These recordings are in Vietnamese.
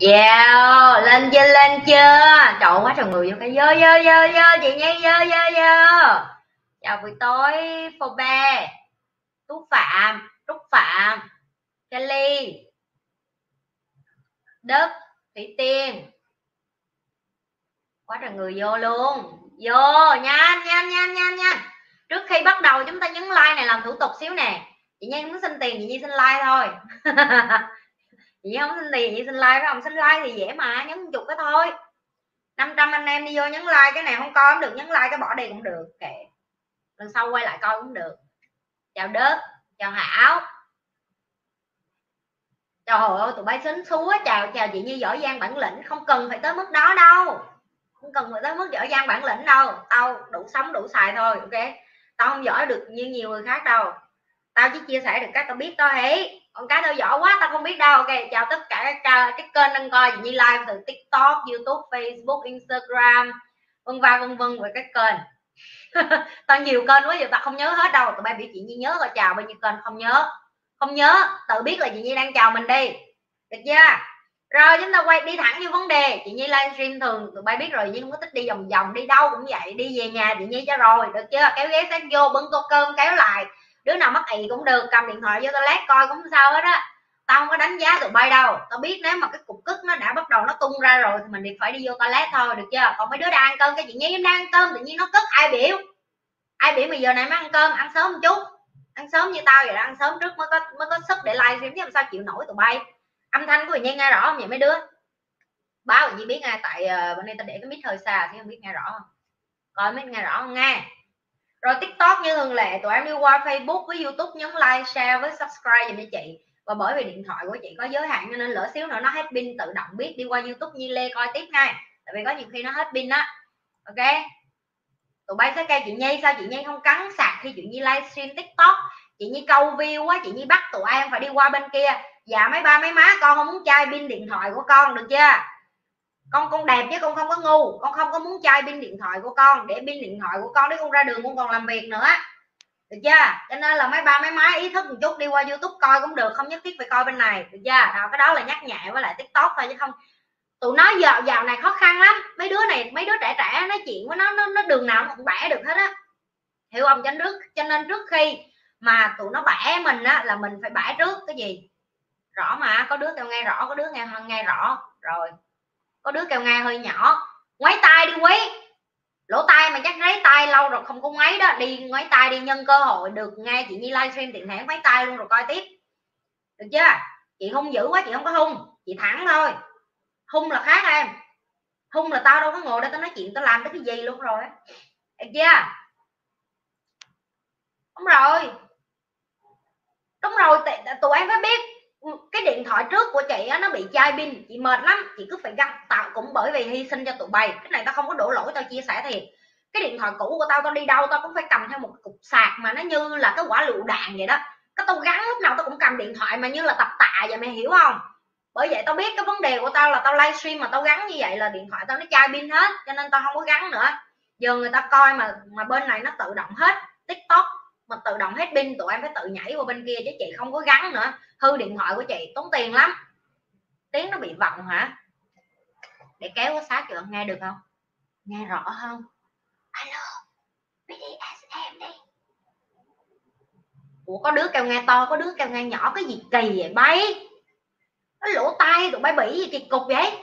Yeah, lên chưa? Trời quá trời người vô cái vô chị nhé, vô. Chào buổi tối Phô Bê, Tú Phạm, Trúc Phạm, Kelly, Đức, Thủy Tiên. Quá trời người vô luôn. Vô, nhanh. Trước khi bắt đầu chúng ta nhấn like này, làm thủ tục xíu nè. Chị Nhi muốn xin tiền, chị Nhi xin like thôi. Chị không xin tiền, chị xin like không? Xin like thì dễ mà, nhấn chục cái thôi. 500 anh em đi vô nhấn like, cái này không coi cũng được, nhấn like cái bỏ đi cũng được. Kệ. Lần sau quay lại coi cũng được. Chào Đức, chào Hảo. Trời ơi, tụi bay xính xúa, chào chị Nhi giỏi giang bản lĩnh, không cần phải tới mức đó đâu. Không cần phải tới mức giỏi giang bản lĩnh đâu. Tao đủ sống đủ xài thôi, ok. Tao không giỏi được như nhiều người khác đâu. Tao chỉ chia sẻ được cái tao biết thôi. Còn cái tao giỏi quá tao không biết đâu. Ok, chào tất cả các kênh đang coi Nhi Live từ TikTok, YouTube, Facebook, Instagram, vân vân và các kênh. Tao nhiều kênh quá giờ tao không nhớ hết đâu. Tụi bay biểu chị Nhi nhớ rồi, chào bao nhiêu kênh không nhớ, tự biết là chị Nhi đang chào mình đi, được chưa? Rồi chúng ta quay đi thẳng vô vấn đề. Chị Nhi livestream thường tụi bay biết rồi, nhưng không có thích đi vòng vòng, đi đâu cũng vậy, đi về nhà chị Nhi cho rồi, được chưa? Kéo ghế sát vô, bưng tô cơm kéo lại, đứa nào mắc ị cũng được, cầm điện thoại vô toilet coi cũng sao hết á. Tao không có đánh giá tụi bay đâu, tao biết nếu mà cái cục cứt nó đã bắt đầu nó tung ra rồi thì mình phải đi vô toilet thôi, được chưa? Còn mấy đứa đang ăn cơm, cái chị Nhi đang ăn cơm tự nhiên nó cứt, ai biểu mà giờ này mới ăn cơm, ăn sớm một chút, ăn sớm như tao vậy đó, ăn sớm trước mới có sức để livestream chứ làm sao chịu nổi tụi bay. Âm thanh của chị Nhi nghe rõ không vậy mấy đứa? Báo chị Nhi biết nghe, tại bên đây tao để cái mic hơi xa thì không biết nghe rõ không, coi mic nghe rõ không nghe. Rồi TikTok như thường lệ, tụi em đi qua Facebook với YouTube, nhấn like, share với subscribe dùm cho chị. Và bởi vì điện thoại của chị có giới hạn nên lỡ xíu nữa nó hết pin tự động biết đi qua YouTube Nhi Lê coi tiếp ngay. Tại vì có nhiều khi nó hết pin á. Ok. Tụi bay sẽ kêu chị Nhi sao chị Nhi không cắn sạc khi chị Nhi livestream TikTok. Chị Nhi câu view quá, chị Nhi bắt tụi em phải đi qua bên kia. Dạ mấy ba mấy má, con không muốn chai pin điện thoại của con, được chưa? Con đẹp chứ con không có ngu, con không có muốn chai pin điện thoại của con, để pin điện thoại của con để con ra đường con còn làm việc nữa, được chưa? Cho nên là mấy ba mấy má ý thức một chút, đi qua YouTube coi cũng được, không nhất thiết phải coi bên này, được chưa? Đó, cái đó là nhắc nhẹ với lại TikTok thôi, chứ không tụi nó dạo này khó khăn lắm, mấy đứa trẻ nói chuyện với nó đường nào nó cũng bẻ được hết á, hiểu không? Cho nên trước khi mà tụi nó bẻ mình á là mình phải bẻ trước cái gì rõ mà. Có đứa tao nghe rõ, có đứa nghe rõ rồi, có đứa kêu nghe hơi nhỏ. Ngoáy tay đi Quý, lỗ tai mà chắc lấy tay lâu rồi không có ngoáy đó, đi ngoáy tay đi, nhân cơ hội được nghe chị Nhi livestream tiện thể ngoáy tay luôn rồi coi tiếp, được chưa? Chị hung dữ quá, chị không có hung, chị thẳng thôi. Hung là khác em, hung là tao đâu có ngồi đây tao nói chuyện tao làm tới cái gì luôn rồi, được chưa? Đúng rồi, tụi em phải biết cái điện thoại trước của chị á, nó bị chai pin, chị mệt lắm, chị cứ phải găng. Tạo cũng bởi vì hy sinh cho tụi bay, cái này tao không có đổ lỗi, tao chia sẻ thiệt. Cái điện thoại cũ của tao đi đâu tao cũng phải cầm theo một cục sạc mà nó như là cái quả lựu đạn vậy đó, cái tao gắn lúc nào tao cũng cầm điện thoại mà như là tập tạ vậy, mày hiểu không? Bởi vậy tao biết cái vấn đề của tao là tao livestream mà tao gắn như vậy là điện thoại tao nó chai pin hết, cho nên tao không có gắn nữa. Giờ người ta coi mà bên này nó tự động hết, TikTok mà tự động hết pin, tụi em phải tự nhảy qua bên kia chứ chị không có gắn nữa, hư điện thoại của chị, tốn tiền lắm. Tiếng nó bị vọng hả? Để kéo cái sát cho nghe được không? Nghe rõ không? Alo, BDSM đi. Ủa có đứa kêu nghe to, có đứa kêu nghe nhỏ, cái gì kỳ vậy bay? Nó lỗ tai tụi bay bị gì kỳ cục vậy?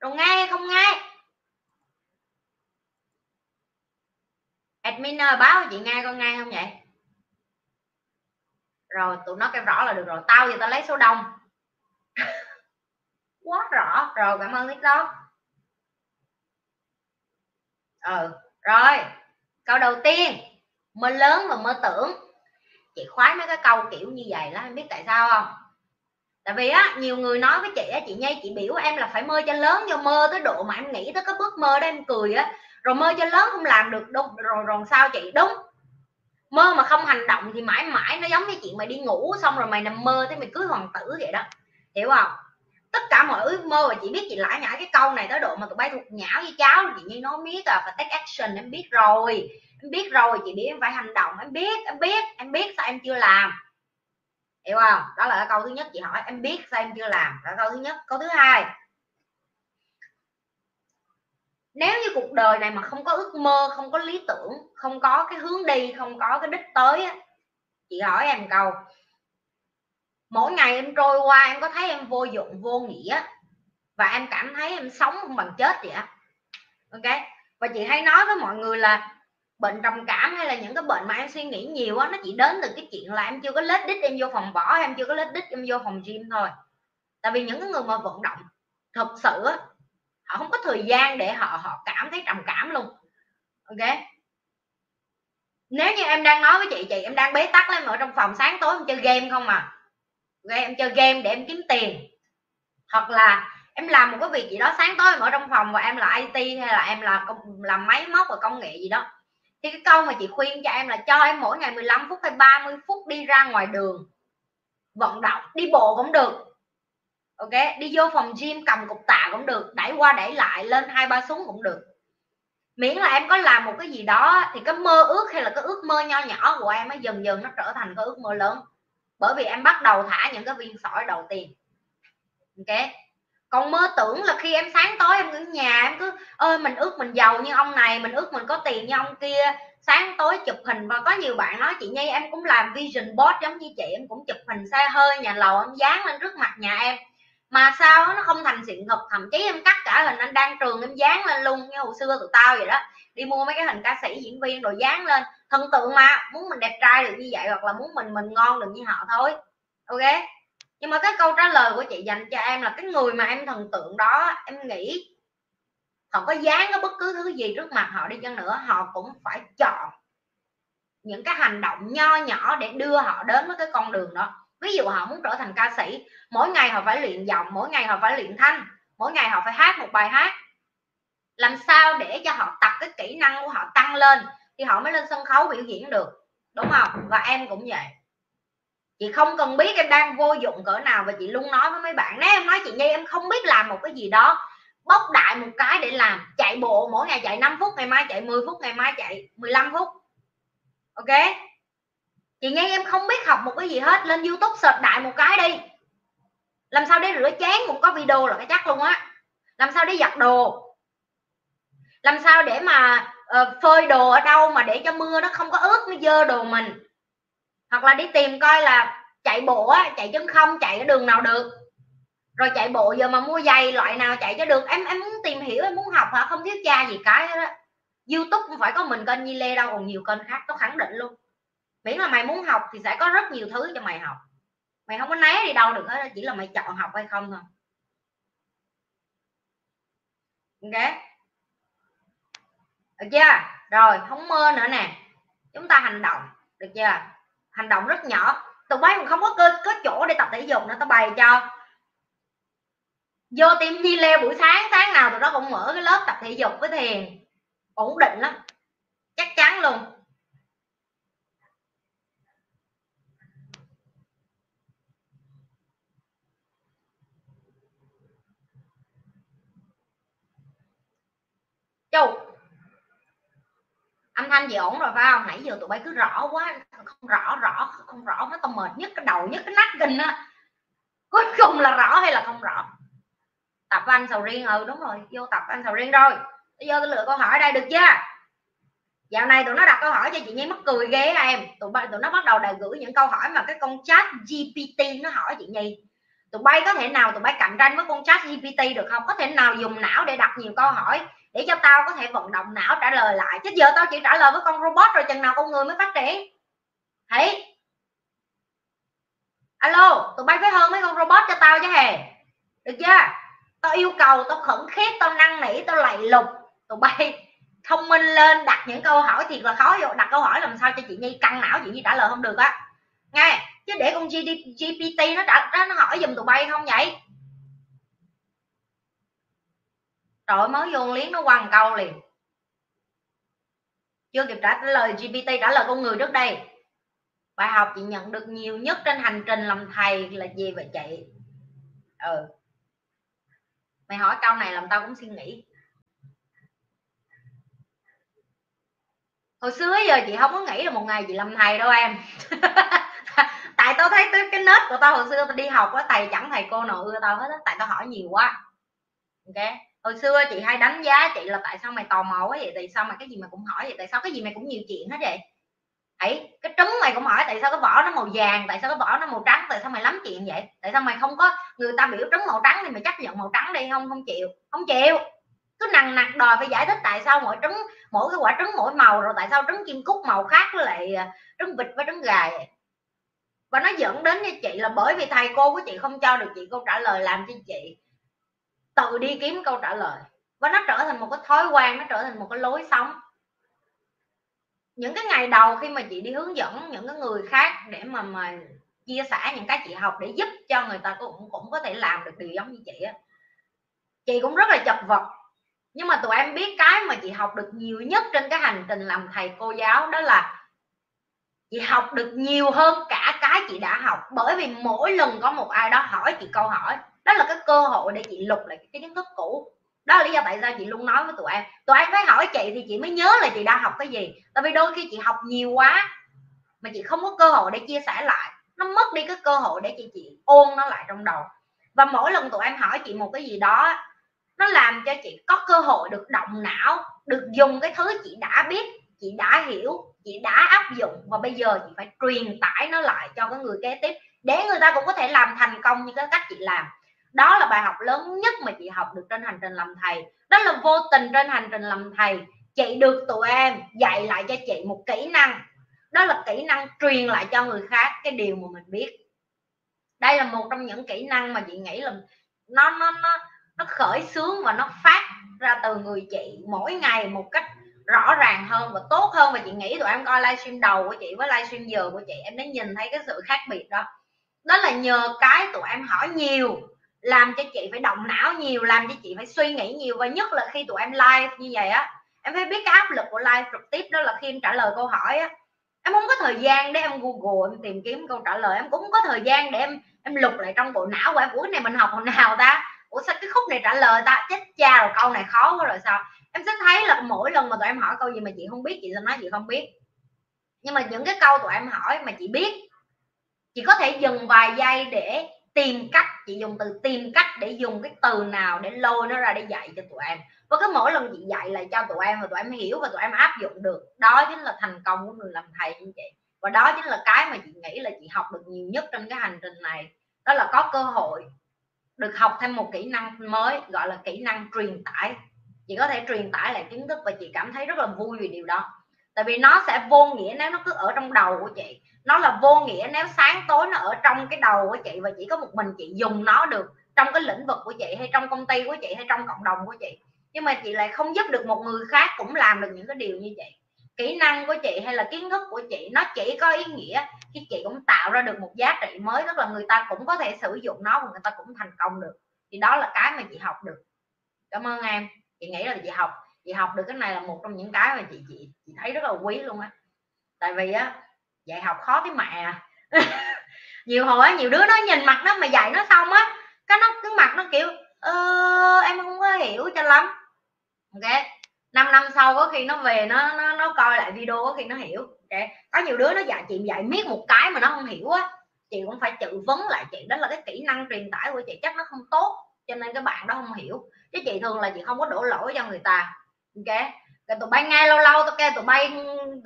Rồi nghe không nghe? Admin ơi, báo chị nghe con nghe không vậy? Rồi tụi nó kêu rõ là được rồi, tao giờ tao lấy số đông. Quá rõ rồi, cảm ơn TikTok. Rồi câu đầu tiên, mơ lớn và mơ tưởng. Chị khoái mấy cái câu kiểu như vậy lắm, em biết tại sao không? Tại vì á, nhiều người nói với chị á, chị Nhi chị biểu em là phải mơ cho lớn, cho mơ tới độ mà em nghĩ tới cái bước mơ đó em cười á, rồi mơ cho lớn không làm được đâu, rồi sao chị? Đúng, mơ mà không hành động thì mãi mãi nó giống như chuyện mày đi ngủ xong rồi mày nằm mơ thế mày cưới hoàng tử vậy đó, hiểu không? Tất cả mọi ước mơ, và chị biết chị lãi nhãi cái câu này tới độ mà tụi bay thuộc nhão với cháu. Chị Nhi nói biết à, phải take action, em biết rồi, chị biết em phải hành động, em biết sao em chưa làm. hiểu không? Đó là câu thứ nhất, chị hỏi em biết sao em chưa làm, đó là câu thứ nhất. Câu thứ hai, nếu như cuộc đời này mà không có ước mơ, không có lý tưởng, không có cái hướng đi, không có cái đích tới, chị hỏi em câu, mỗi ngày em trôi qua em có thấy em vô dụng, vô nghĩa và em cảm thấy em sống không bằng chết vậy á? Ok, và chị hay nói với mọi người là bệnh trầm cảm hay là những cái bệnh mà em suy nghĩ nhiều á, nó chỉ đến từ cái chuyện là em chưa có lết đít em vô phòng bỏ, em chưa có lết đít em vô phòng gym thôi. Tại vì những cái người mà vận động thật sự á, họ không có thời gian để họ cảm thấy trầm cảm luôn. Ok, nếu như em đang nói với chị em đang bế tắc lên ở trong phòng, sáng tối em chơi game không mà. Ok, em chơi game để em kiếm tiền, hoặc là em làm một cái việc gì đó sáng tối em ở trong phòng và em là IT hay là em là làm máy móc và công nghệ gì đó, thì cái câu mà chị khuyên cho em là cho em mỗi ngày 15 phút hay 30 phút đi ra ngoài đường vận động, đi bộ cũng được. Ok, đi vô phòng gym cầm cục tạ cũng được, đẩy qua đẩy lại, lên 2-3 súng cũng được, miễn là em có làm một cái gì đó thì cái mơ ước hay là cái ước mơ nho nhỏ của em ấy dần dần nó trở thành cái ước mơ lớn, bởi vì em bắt đầu thả những cái viên sỏi đầu tiên. Ok, còn mơ tưởng là khi em sáng tối em ở nhà em cứ ơi mình ước mình giàu như ông này, mình ước mình có tiền như ông kia, sáng tối chụp hình. Và có nhiều bạn nói chị Nhi em cũng làm vision board giống như chị, em cũng chụp hình xe hơi nhà lầu em dán lên trước mặt nhà em mà sao nó không thành hiện thực, thậm chí em cắt cả hình anh đang trường em dán lên luôn, như hồi xưa tụi tao vậy đó, đi mua mấy cái hình ca sĩ diễn viên rồi dán lên, thần tượng mà, muốn mình đẹp trai được như vậy hoặc là muốn mình ngon được như họ thôi. Ok, nhưng mà cái câu trả lời của chị dành cho em là cái người mà em thần tượng đó, em nghĩ họ có dán cái bất cứ thứ gì trước mặt họ đi chăng nữa, họ cũng phải chọn những cái hành động nho nhỏ để đưa họ đến với cái con đường đó. Ví dụ họ muốn trở thành ca sĩ, mỗi ngày họ phải luyện giọng, mỗi ngày họ phải luyện thanh, mỗi ngày họ phải hát một bài hát. Làm sao để cho họ tập cái kỹ năng của họ tăng lên thì họ mới lên sân khấu biểu diễn được, đúng không? Và em cũng vậy, chị không cần biết em đang vô dụng cỡ nào. Và chị luôn nói với mấy bạn, nếu em nói chị Nhi em không biết làm một cái gì đó, bốc đại một cái để làm, chạy bộ mỗi ngày chạy 5 phút, ngày mai chạy 10 phút, ngày mai chạy 15 phút. Ok, chị Nhi em không biết học một cái gì hết, lên YouTube search đại một cái đi, làm sao để rửa chén cũng có video là cái chắc luôn á, làm sao để giặt đồ, làm sao để mà phơi đồ ở đâu mà để cho mưa nó không có ướt, nó dơ đồ mình, hoặc là đi tìm coi là chạy bộ á, chạy chân không chạy cái đường nào được, rồi chạy bộ giờ mà mua giày loại nào chạy cho được. Em muốn tìm hiểu, em muốn học hả, không thiếu cha gì cái hết á. YouTube cũng phải có mình kênh Nhi Lê đâu, còn nhiều kênh khác, tôi khẳng định luôn, miễn là mày muốn học thì sẽ có rất nhiều thứ cho mày học, mày không có né đi đâu được hết, chỉ là mày chọn học hay không thôi. Ok, được chưa? Rồi, không mơ nữa nè, chúng ta hành động, được chưa? Hành động rất nhỏ, tụi bay còn không có có chỗ để tập thể dục nữa, tao bày cho vô tim Nhi Lê buổi sáng, sáng nào tụi nó cũng mở cái lớp tập thể dục với thiền, ổn định lắm, chắc chắn luôn. Châu, âm thanh gì ổn rồi phải không? Nãy giờ tụi bay cứ rõ quá, không rõ nó, tao mệt nhất cái đầu, nhất cái nách kinh á, cuối cùng là rõ hay là không rõ. Tập với anh Sầu Riêng, ừ đúng rồi, vô tập với anh Sầu Riêng rồi. Bây giờ tao lựa câu hỏi đây, được chưa? Dạo này tụi nó đặt câu hỏi cho chị Nhi mắc cười ghê em, tụi nó bắt đầu đã gửi những câu hỏi mà cái con chat GPT nó hỏi chị Nhi. Tụi bay có thể nào tụi bay cạnh tranh với con chat GPT được không? Có thể nào dùng não để đặt nhiều câu hỏi để cho tao có thể vận động não trả lời lại, chứ giờ tao chỉ trả lời với con robot rồi chừng nào con người mới phát triển. Thấy alo, tụi bay phải hơn mấy con robot cho tao chứ hề, được chưa? Tao yêu cầu, tao khẩn khiết, tao năn nỉ, tao lạy lục, tụi bay thông minh lên, đặt những câu hỏi thiệt là khó. Đặt câu hỏi làm sao cho chị Nhi căng não, chị Nhi trả lời không được á, nghe chứ để con GPT nó hỏi giùm tụi bay không vậy. Trời, mới vô liếng nó quăng câu liền, chưa kịp trả lời GPT trả lời con người trước đây. Bài học chị nhận được nhiều nhất trên hành trình làm thầy là gì vậy chị? Ừ, mày hỏi câu này làm tao cũng suy nghĩ. Hồi xưa giờ chị không có nghĩ là một ngày chị làm thầy đâu em Tại tao thấy cái nết của tao hồi xưa tao đi học á, thầy chẳng thầy cô nào ưa tao hết á, tại tao hỏi nhiều quá. Ok, hồi xưa chị hay đánh giá chị là tại sao mày tò mò quá vậy, tại sao mà cái gì mày cũng hỏi vậy, tại sao cái gì mày cũng nhiều chuyện hết vậy. Ấy, cái trứng mày cũng hỏi tại sao cái vỏ nó màu vàng, tại sao cái vỏ nó màu trắng, tại sao mày lắm chuyện vậy, tại sao mày không có, người ta biểu trứng màu trắng thì mày chấp nhận màu trắng đi, không chịu, cứ nằng nặc đòi phải giải thích tại sao mỗi trứng, mỗi cái quả trứng mỗi màu, rồi tại sao trứng chim cút màu khác với lại trứng vịt với trứng gà vậy. Và nó dẫn đến cho chị là bởi vì thầy cô của chị không cho được chị câu trả lời, làm cho chị tự đi kiếm câu trả lời, và nó trở thành một cái thói quen, nó trở thành một cái lối sống. Những cái ngày đầu khi mà chị đi hướng dẫn những cái người khác để mà chia sẻ những cái chị học để giúp cho người ta cũng có thể làm được điều giống như chị á, chị cũng rất là chật vật. Nhưng mà tụi em biết cái mà chị học được nhiều nhất trên cái hành trình làm thầy cô giáo, đó là chị học được nhiều hơn cả cái chị đã học. Bởi vì mỗi lần có một ai đó hỏi chị câu hỏi, đó là cái cơ hội để chị lục lại cái kiến thức cũ. Đó là lý do tại sao chị luôn nói với tụi em phải hỏi chị thì chị mới nhớ là chị đã học cái gì. Tại vì đôi khi chị học nhiều quá mà chị không có cơ hội để chia sẻ lại, nó mất đi cái cơ hội để chị ôn nó lại trong đầu. Và mỗi lần tụi em hỏi chị một cái gì đó, nó làm cho chị có cơ hội được động não, được dùng cái thứ chị đã biết, chị đã hiểu, chị đã áp dụng, và bây giờ chị phải truyền tải nó lại cho cái người kế tiếp để người ta cũng có thể làm thành công như cái cách chị làm. Đó là bài học lớn nhất mà chị học được trên hành trình làm thầy. Đó là vô tình trên hành trình làm thầy, chị được tụi em dạy lại cho chị một kỹ năng, đó là kỹ năng truyền lại cho người khác cái điều mà mình biết. Đây là một trong những kỹ năng mà chị nghĩ là nó khởi xướng và nó phát ra từ người chị mỗi ngày một cách rõ ràng hơn và tốt hơn. Và chị nghĩ tụi em coi livestream đầu của chị với livestream giờ của chị, em đã nhìn thấy cái sự khác biệt đó. Đó là nhờ cái tụi em hỏi nhiều, làm cho chị phải động não nhiều, làm cho chị phải suy nghĩ nhiều. Và nhất là khi tụi em live như vậy á, em phải biết cái áp lực của live trực tiếp, đó là khi em trả lời câu hỏi á, em không có thời gian để em google, em tìm kiếm câu trả lời. Em cũng không có thời gian để em lục lại trong bộ não của em, ủa cái này mình học hồi nào ta, ủa sao cái khúc này trả lời ta, chết cha rồi câu này khó quá rồi sao. Em sẽ thấy là mỗi lần mà tụi em hỏi câu gì mà chị không biết, chị sẽ nói chị không biết. Nhưng mà những cái câu tụi em hỏi mà chị biết, chị có thể dừng vài giây để tìm cách, chị dùng từ tìm cách để dùng cái từ nào để lôi nó ra để dạy cho tụi em. Và cứ mỗi lần chị dạy lại cho tụi em và tụi em hiểu và tụi em áp dụng được, đó chính là thành công của người làm thầy như chị. Và đó chính là cái mà chị nghĩ là chị học được nhiều nhất trên cái hành trình này, đó là có cơ hội được học thêm một kỹ năng mới gọi là kỹ năng truyền tải. Chị có thể truyền tải lại kiến thức và chị cảm thấy rất là vui vì điều đó. Tại vì nó sẽ vô nghĩa nếu nó cứ ở trong đầu của chị, nó là vô nghĩa nếu sáng tối nó ở trong cái đầu của chị và chỉ có một mình chị dùng nó được trong cái lĩnh vực của chị hay trong công ty của chị hay trong cộng đồng của chị. Nhưng mà chị lại không giúp được một người khác cũng làm được những cái điều như chị. Kỹ năng của chị hay là kiến thức của chị nó chỉ có ý nghĩa khi chị cũng tạo ra được một giá trị mới, tức là người ta cũng có thể sử dụng nó và người ta cũng thành công được. Thì đó là cái mà chị học được. Cảm ơn em. Chị nghĩ là chị học được cái này là một trong những cái mà chị thấy rất là quý luôn á. Tại vì á, dạy học khó cái mẹ nhiều hồi á, nhiều đứa nó nhìn mặt nó mà dạy nó xong á, cái nó cứ mặt nó kiểu em không có hiểu cho lắm. Ok, 5 năm sau có khi nó về nó coi lại video có khi nó hiểu. Ok, có nhiều đứa nó dạy chị dạy miết một cái mà nó không hiểu á, chị cũng phải tự vấn lại chị. Đó là cái kỹ năng truyền tải của chị chắc nó không tốt cho nên các bạn đó không hiểu. Chứ chị thường là chị không có đổ lỗi cho người ta. Ok, cái tụi bay ngay lâu tao kêu tụi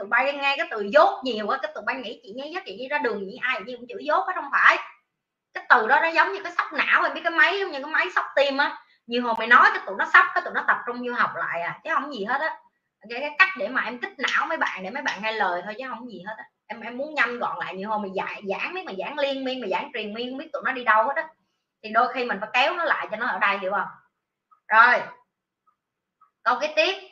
bay nghe cái từ dốt nhiều quá, cái tụi bay nghĩ chị nghe dốt, chị đi ra đường nghĩ ai cũng chữ dốt, không phải. Cái từ đó nó giống như cái sóc não, em biết cái máy giống như cái máy sóc tim á, nhiều hồi mày nói cái tụi nó sóc, cái tụi nó tập trung vô học lại à, chứ không gì hết á. Cái cách để mà em kích não mấy bạn để mấy bạn nghe lời thôi chứ không gì hết á. Em muốn nhanh gọn lại, nhiều hồi mày dạy giảng biết, mày giảng liên miên, mày giảng truyền miên không biết tụi nó đi đâu hết á. Thì đôi khi mình phải kéo nó lại cho nó ở đây, hiểu không? Rồi, câu kế tiếp,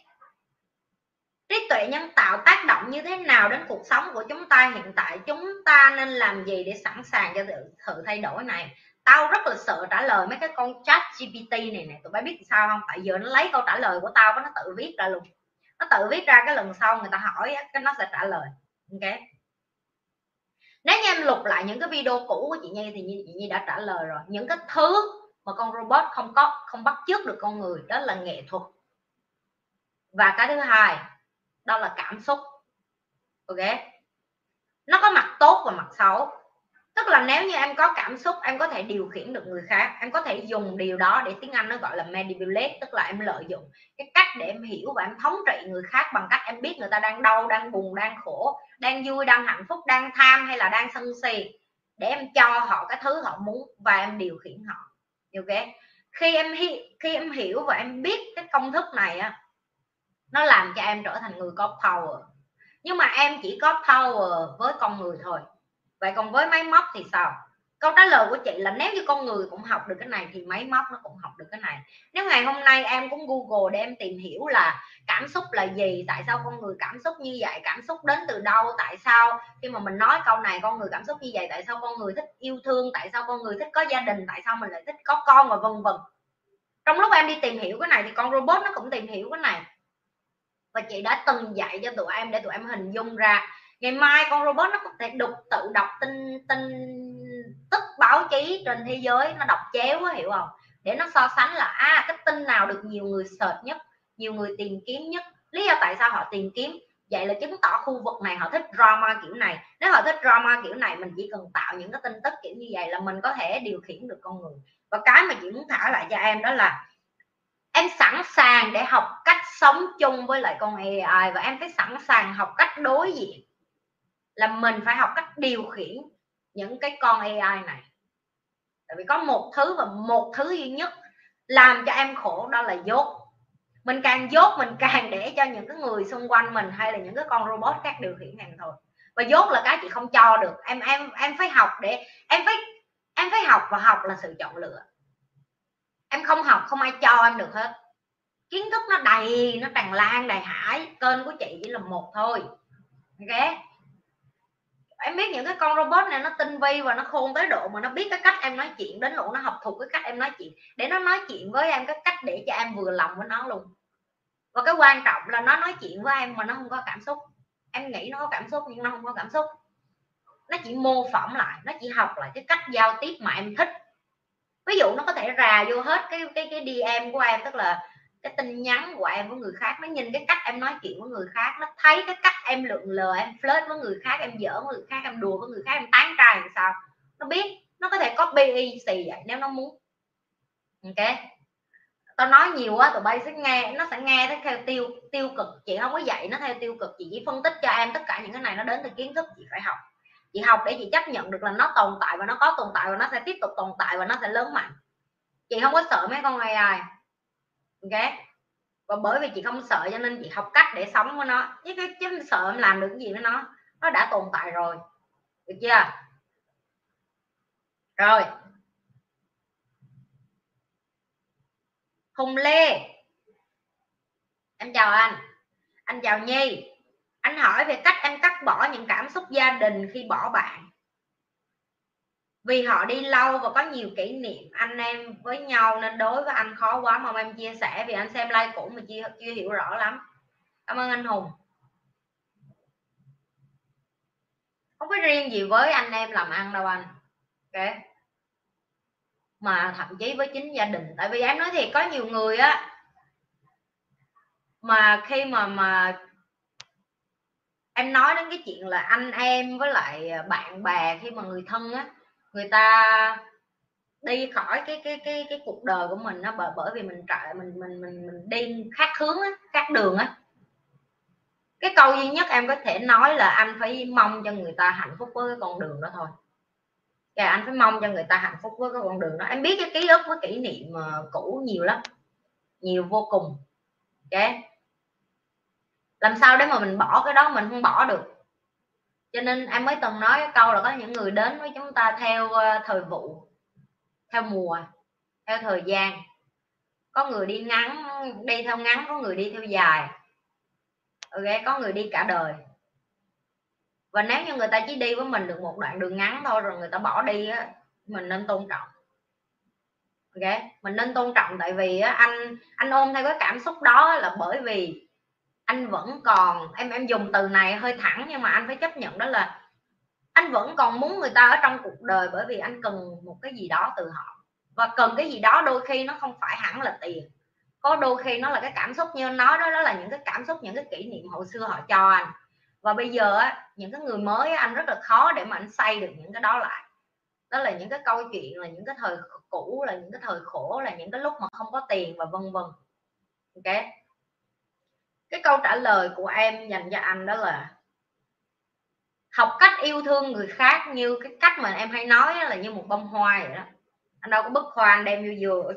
trí tuệ nhân tạo tác động như thế nào đến cuộc sống của chúng ta hiện tại, chúng ta nên làm gì để sẵn sàng cho sự thay đổi này. Tao rất là sợ trả lời mấy cái con chat GPT này, tụi bay biết sao không? Tại giờ nó lấy câu trả lời của tao và nó tự viết ra luôn, nó tự viết ra, cái lần sau người ta hỏi cái nó sẽ trả lời. Ok, nếu như em lục lại những cái video cũ của chị Nhi thì chị Nhi đã trả lời rồi. Những cái thứ mà con robot không bắt chước được con người, đó là nghệ thuật. Và cái thứ hai, đó là cảm xúc. Ok, nó có mặt tốt và mặt xấu. Tức là nếu như em có cảm xúc, em có thể điều khiển được người khác, em có thể dùng điều đó để tiếng Anh nó gọi là manipulate, tức là em lợi dụng cái cách để em hiểu và em thống trị người khác bằng cách em biết người ta đang đau, đang buồn, đang khổ, đang vui, đang hạnh phúc, đang tham hay là đang sân si, để em cho họ cái thứ họ muốn và em điều khiển họ. Ok, khi em hiểu và em biết cái công thức này á, nó làm cho em trở thành người có power. Nhưng mà em chỉ có power với con người thôi. Vậy còn với máy móc thì sao? Câu trả lời của chị là nếu như con người cũng học được cái này thì máy móc nó cũng học được cái này. Nếu ngày hôm nay em cũng Google để em tìm hiểu là cảm xúc là gì, tại sao con người cảm xúc như vậy, cảm xúc đến từ đâu, tại sao khi mà mình nói câu này con người cảm xúc như vậy, tại sao con người thích yêu thương, tại sao con người thích có gia đình, tại sao mình lại thích có con và vân vân. Trong lúc em đi tìm hiểu cái này thì con robot nó cũng tìm hiểu cái này. Và chị đã từng dạy cho tụi em để tụi em hình dung ra ngày mai con robot nó có thể tự đọc tin tức báo chí trên thế giới, nó đọc chéo quá, hiểu không, để nó so sánh là cái tin nào được nhiều người search nhất, nhiều người tìm kiếm nhất, lý do tại sao họ tìm kiếm. Vậy là chứng tỏ khu vực này họ thích drama kiểu này. Nếu họ thích drama kiểu này, mình chỉ cần tạo những cái tin tức kiểu như vậy là mình có thể điều khiển được con người. Và cái mà chị muốn thả lại cho em đó là em sẵn sàng để học cách sống chung với lại con AI, và em phải sẵn sàng học cách đối diện, là mình phải học cách điều khiển những cái con AI này. Tại vì có một thứ và một thứ duy nhất làm cho em khổ, đó là dốt. Mình càng dốt, mình càng để cho những cái người xung quanh mình hay là những cái con robot khác điều khiển em thôi. Và dốt là cái chị không cho được. Em phải học để em phải học, và học là sự chọn lựa. Em không học không ai cho em được hết. Kiến thức nó đầy, nó tràn lan đầy hải. Kênh của chị chỉ là một thôi. Ok, em biết những cái con robot này nó tinh vi và nó khôn tới độ mà nó biết cái cách em nói chuyện, đến độ nó học thuộc cái cách em nói chuyện để nó nói chuyện với em cái cách để cho em vừa lòng với nó luôn. Và cái quan trọng là nó nói chuyện với em mà nó không có cảm xúc. Em nghĩ nó có cảm xúc nhưng nó không có cảm xúc. Nó chỉ mô phỏng lại, nó chỉ học lại cái cách giao tiếp mà em thích. Ví dụ nó có thể rà vô hết cái DM của em, tức là cái tin nhắn của em với người khác. Nó nhìn cái cách em nói chuyện với người khác, nó thấy cái cách em lượn lờ, em flirt với người khác, em giỡn với người khác, em đùa với người khác, em tán trai làm sao. Nó biết, nó có thể copy y xì vậy nếu nó muốn. Ok, tao nói nhiều quá tụi bay sẽ nghe, nó sẽ nghe nó theo tiêu cực. Chị không có dạy nó theo tiêu cực, chị chỉ phân tích cho em tất cả những cái này nó đến từ kiến thức. Chị phải học, chị học để chị chấp nhận được là nó tồn tại, và nó có tồn tại, và nó sẽ tiếp tục tồn tại, và nó sẽ lớn mạnh. Chị không có sợ mấy con AI. Ok, và bởi vì chị không sợ cho nên chị học cách để sống với nó, chứ sợ em làm được cái gì với nó đã tồn tại rồi, được chưa? Rồi Hùng Lê, em chào anh chào Nhi. Anh hỏi về cách em cắt bỏ những cảm xúc gia đình khi bỏ bạn, vì họ đi lâu và có nhiều kỷ niệm anh em với nhau nên đối với anh khó quá, mong em chia sẻ vì anh xem like cũ mà chưa hiểu rõ lắm. Cảm ơn anh Hùng. Không có riêng gì với anh em làm ăn đâu anh. Ok, mà thậm chí với chính gia đình. Tại vì em nói thiệt, có nhiều người á mà khi mà em nói đến cái chuyện là anh em với lại bạn bè, khi mà người thân á, người ta đi khỏi cái cuộc đời của mình, nó bởi vì mình đi khác hướng á, khác đường á. Cái câu duy nhất em có thể nói là anh phải mong cho người ta hạnh phúc với cái con đường đó thôi. Kìa, anh phải mong cho người ta hạnh phúc với cái con đường đó. Em biết cái ký ức với kỷ niệm cũ nhiều lắm, nhiều vô cùng. Okay, làm sao để mà mình bỏ cái đó? Mình không bỏ được. Cho nên em mới từng nói cái câu là có những người đến với chúng ta theo thời vụ, theo mùa, theo thời gian. Có người đi ngắn, đi theo ngắn, có người đi theo dài. Ok, có người đi cả đời. Và nếu như người ta chỉ đi với mình được một đoạn đường ngắn thôi rồi người ta bỏ đi á, mình nên tôn trọng. Ok, mình nên tôn trọng. Tại vì á, anh ôm theo cái cảm xúc đó là bởi vì anh vẫn còn, em dùng từ này hơi thẳng nhưng mà anh phải chấp nhận, đó là anh vẫn còn muốn người ta ở trong cuộc đời bởi vì anh cần một cái gì đó từ họ. Và cần cái gì đó đôi khi nó không phải hẳn là tiền, có đôi khi nó là cái cảm xúc như anh nói đó, đó là những cái cảm xúc, những cái kỷ niệm hồi xưa họ cho anh. Và bây giờ những cái người mới anh rất là khó để mà anh xây được những cái đó lại. đó là những cái câu chuyện, là những cái thời cũ, là những cái thời khổ, là những cái lúc mà không có tiền và vân vân. Ok, cái câu trả lời của em dành cho anh đó là học cách yêu thương người khác như cái cách mà em hay nói là như một bông hoa vậy đó. Anh đâu có bứt hoa anh đem vô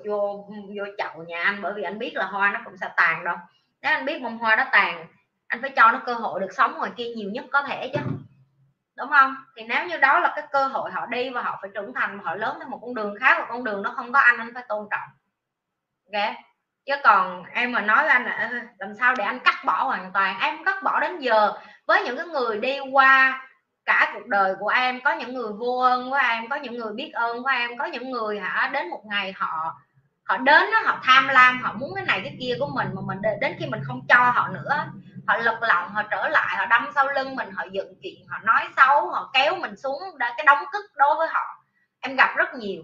chậu nhà anh, bởi vì anh biết là hoa nó cũng sẽ tàn đâu. Nếu anh biết bông hoa nó tàn, anh phải cho nó cơ hội được sống ngoài kia nhiều nhất có thể chứ, đúng không? Thì nếu như đó là cái cơ hội họ đi và họ phải trưởng thành, họ lớn theo một con đường khác, và con đường nó không có anh phải tôn trọng. Ok, chứ còn em mà nói với anh là làm sao để anh cắt bỏ hoàn toàn, em cắt bỏ đến giờ với những cái người đi qua cả cuộc đời của em. Có những người vô ơn của em, có những người biết ơn của em, có những người đến một ngày họ đến đó, họ tham lam, họ muốn cái này cái kia của mình, mà mình đến khi mình không cho họ nữa, họ lật lọng, họ trở lại, họ đâm sau lưng mình, họ dựng chuyện, họ nói xấu, họ kéo mình xuống cái đống cứt. Đối với họ em gặp rất nhiều.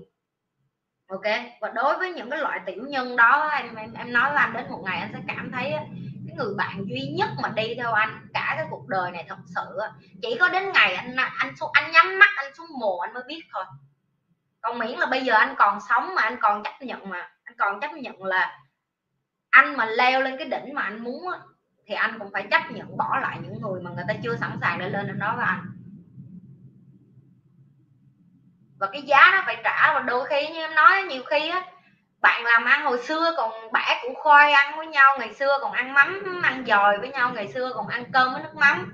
Ok, và đối với những cái loại tiểu nhân đó, em nói với anh đến một ngày anh sẽ cảm thấy cái người bạn duy nhất mà đi theo anh cả cái cuộc đời này thật sự chỉ có đến ngày anh nhắm mắt anh xuống mồ anh mới biết thôi. Còn miễn là bây giờ anh còn sống mà anh còn chấp nhận, là anh mà leo lên cái đỉnh mà anh muốn thì anh cũng phải chấp nhận bỏ lại những người mà người ta chưa sẵn sàng để lên đến đó với anh. Và cái giá nó phải trả. Và đôi khi như em nói, nhiều khi á, bạn làm ăn hồi xưa còn bẻ củ khoai ăn với nhau, ngày xưa còn ăn mắm ăn dòi với nhau, ngày xưa còn ăn cơm với nước mắm.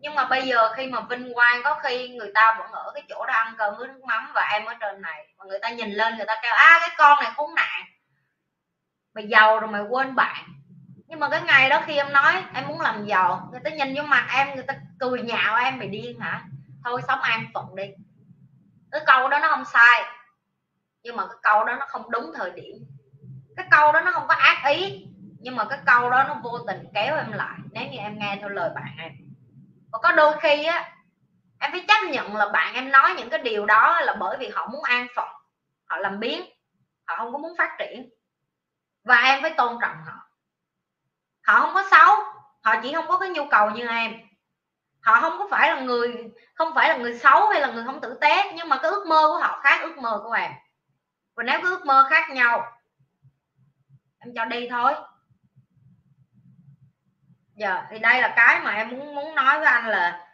Nhưng mà bây giờ khi mà vinh quang, có khi người ta vẫn ở cái chỗ đó ăn cơm với nước mắm và em ở trên này, mà người ta nhìn lên người ta kêu cái con này khốn nạn, mày giàu rồi mày quên bạn. Nhưng mà cái ngày đó khi em nói em muốn làm giàu, người ta nhìn vô mặt em, người ta cười nhạo em, mày điên hả, thôi sống an phận đi. Cái câu đó nó không sai, nhưng mà cái câu đó nó không đúng thời điểm. Cái câu đó nó không có ác ý, nhưng mà cái câu đó nó vô tình kéo em lại nếu như em nghe theo lời bạn em. Và có đôi khi á, em phải chấp nhận là bạn em nói những cái điều đó là bởi vì họ muốn an phận, họ làm biếng, họ không có muốn phát triển, và em phải tôn trọng họ. Họ không có xấu, họ chỉ không có cái nhu cầu như em. Họ không phải là người xấu hay là người không tử tế, nhưng mà cái ước mơ của họ khác ước mơ của em. Và nếu cái ước mơ khác nhau, em cho đi thôi. Giờ thì đây là cái mà em muốn nói với anh là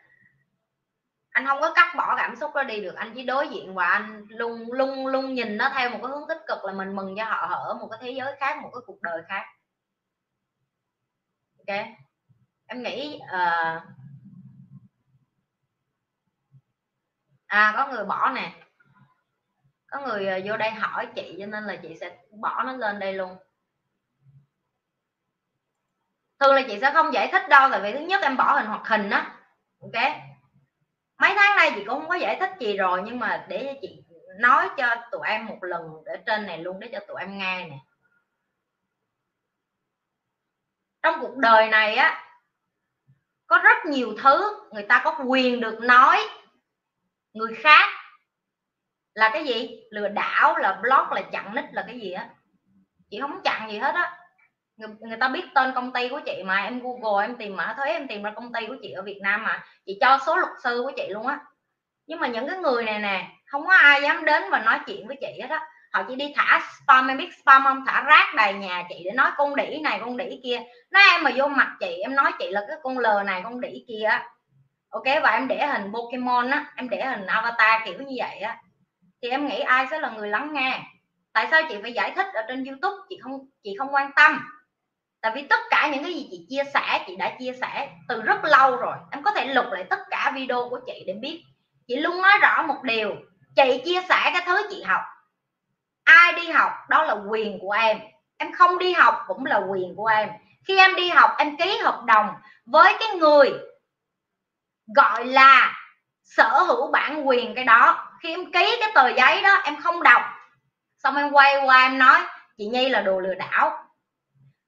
anh không có cắt bỏ cảm xúc đó đi được, anh chỉ đối diện và anh luôn nhìn nó theo một cái hướng tích cực, là mình mừng cho họ ở một cái thế giới khác, một cái cuộc đời khác. Ok, em nghĩ có người bỏ nè, có người vô đây hỏi chị cho nên là chị sẽ bỏ nó lên đây luôn. Thường là chị sẽ không giải thích đâu, tại vì thứ nhất em bỏ hình hoạt hình đó. Ok, mấy tháng nay chị cũng không có giải thích gì rồi, nhưng mà để cho chị nói cho tụi em một lần ở trên này luôn để cho tụi em nghe nè. Trong cuộc đời này á, có rất nhiều thứ người ta có quyền được nói người khác là cái gì, lừa đảo, là blog, là chặn nick, là cái gì á. Chị không chặn gì hết á. Người ta biết tên công ty của chị mà, em Google em tìm mã thuế em tìm ra công ty của chị ở Việt Nam mà, chị cho số luật sư của chị luôn á. Nhưng mà những cái người này nè, không có ai dám đến và nói chuyện với chị hết á. Họ chỉ đi thả spam, em biết spam không, thả rác đầy nhà chị để nói con đĩ này con đĩ kia. Nói em mà vô mặt chị, em nói chị là cái con lờ này con đĩ kia á. Ok, và em để hình Pokemon á, em để hình avatar kiểu như vậy á, thì em nghĩ ai sẽ là người lắng nghe? Tại sao chị phải giải thích ở trên YouTube? Chị không quan tâm, tại vì tất cả những cái gì chị chia sẻ, chị đã chia sẻ từ rất lâu rồi. Em có thể lục lại tất cả video của chị để biết chị luôn nói rõ một điều, chị chia sẻ cái thứ chị học. Ai đi học đó là quyền của em không đi học cũng là quyền của em. Khi em đi học, em ký hợp đồng với cái người gọi là sở hữu bản quyền cái đó. Khi em ký cái tờ giấy đó, em không đọc, xong em quay qua em nói chị Nhi là đồ lừa đảo.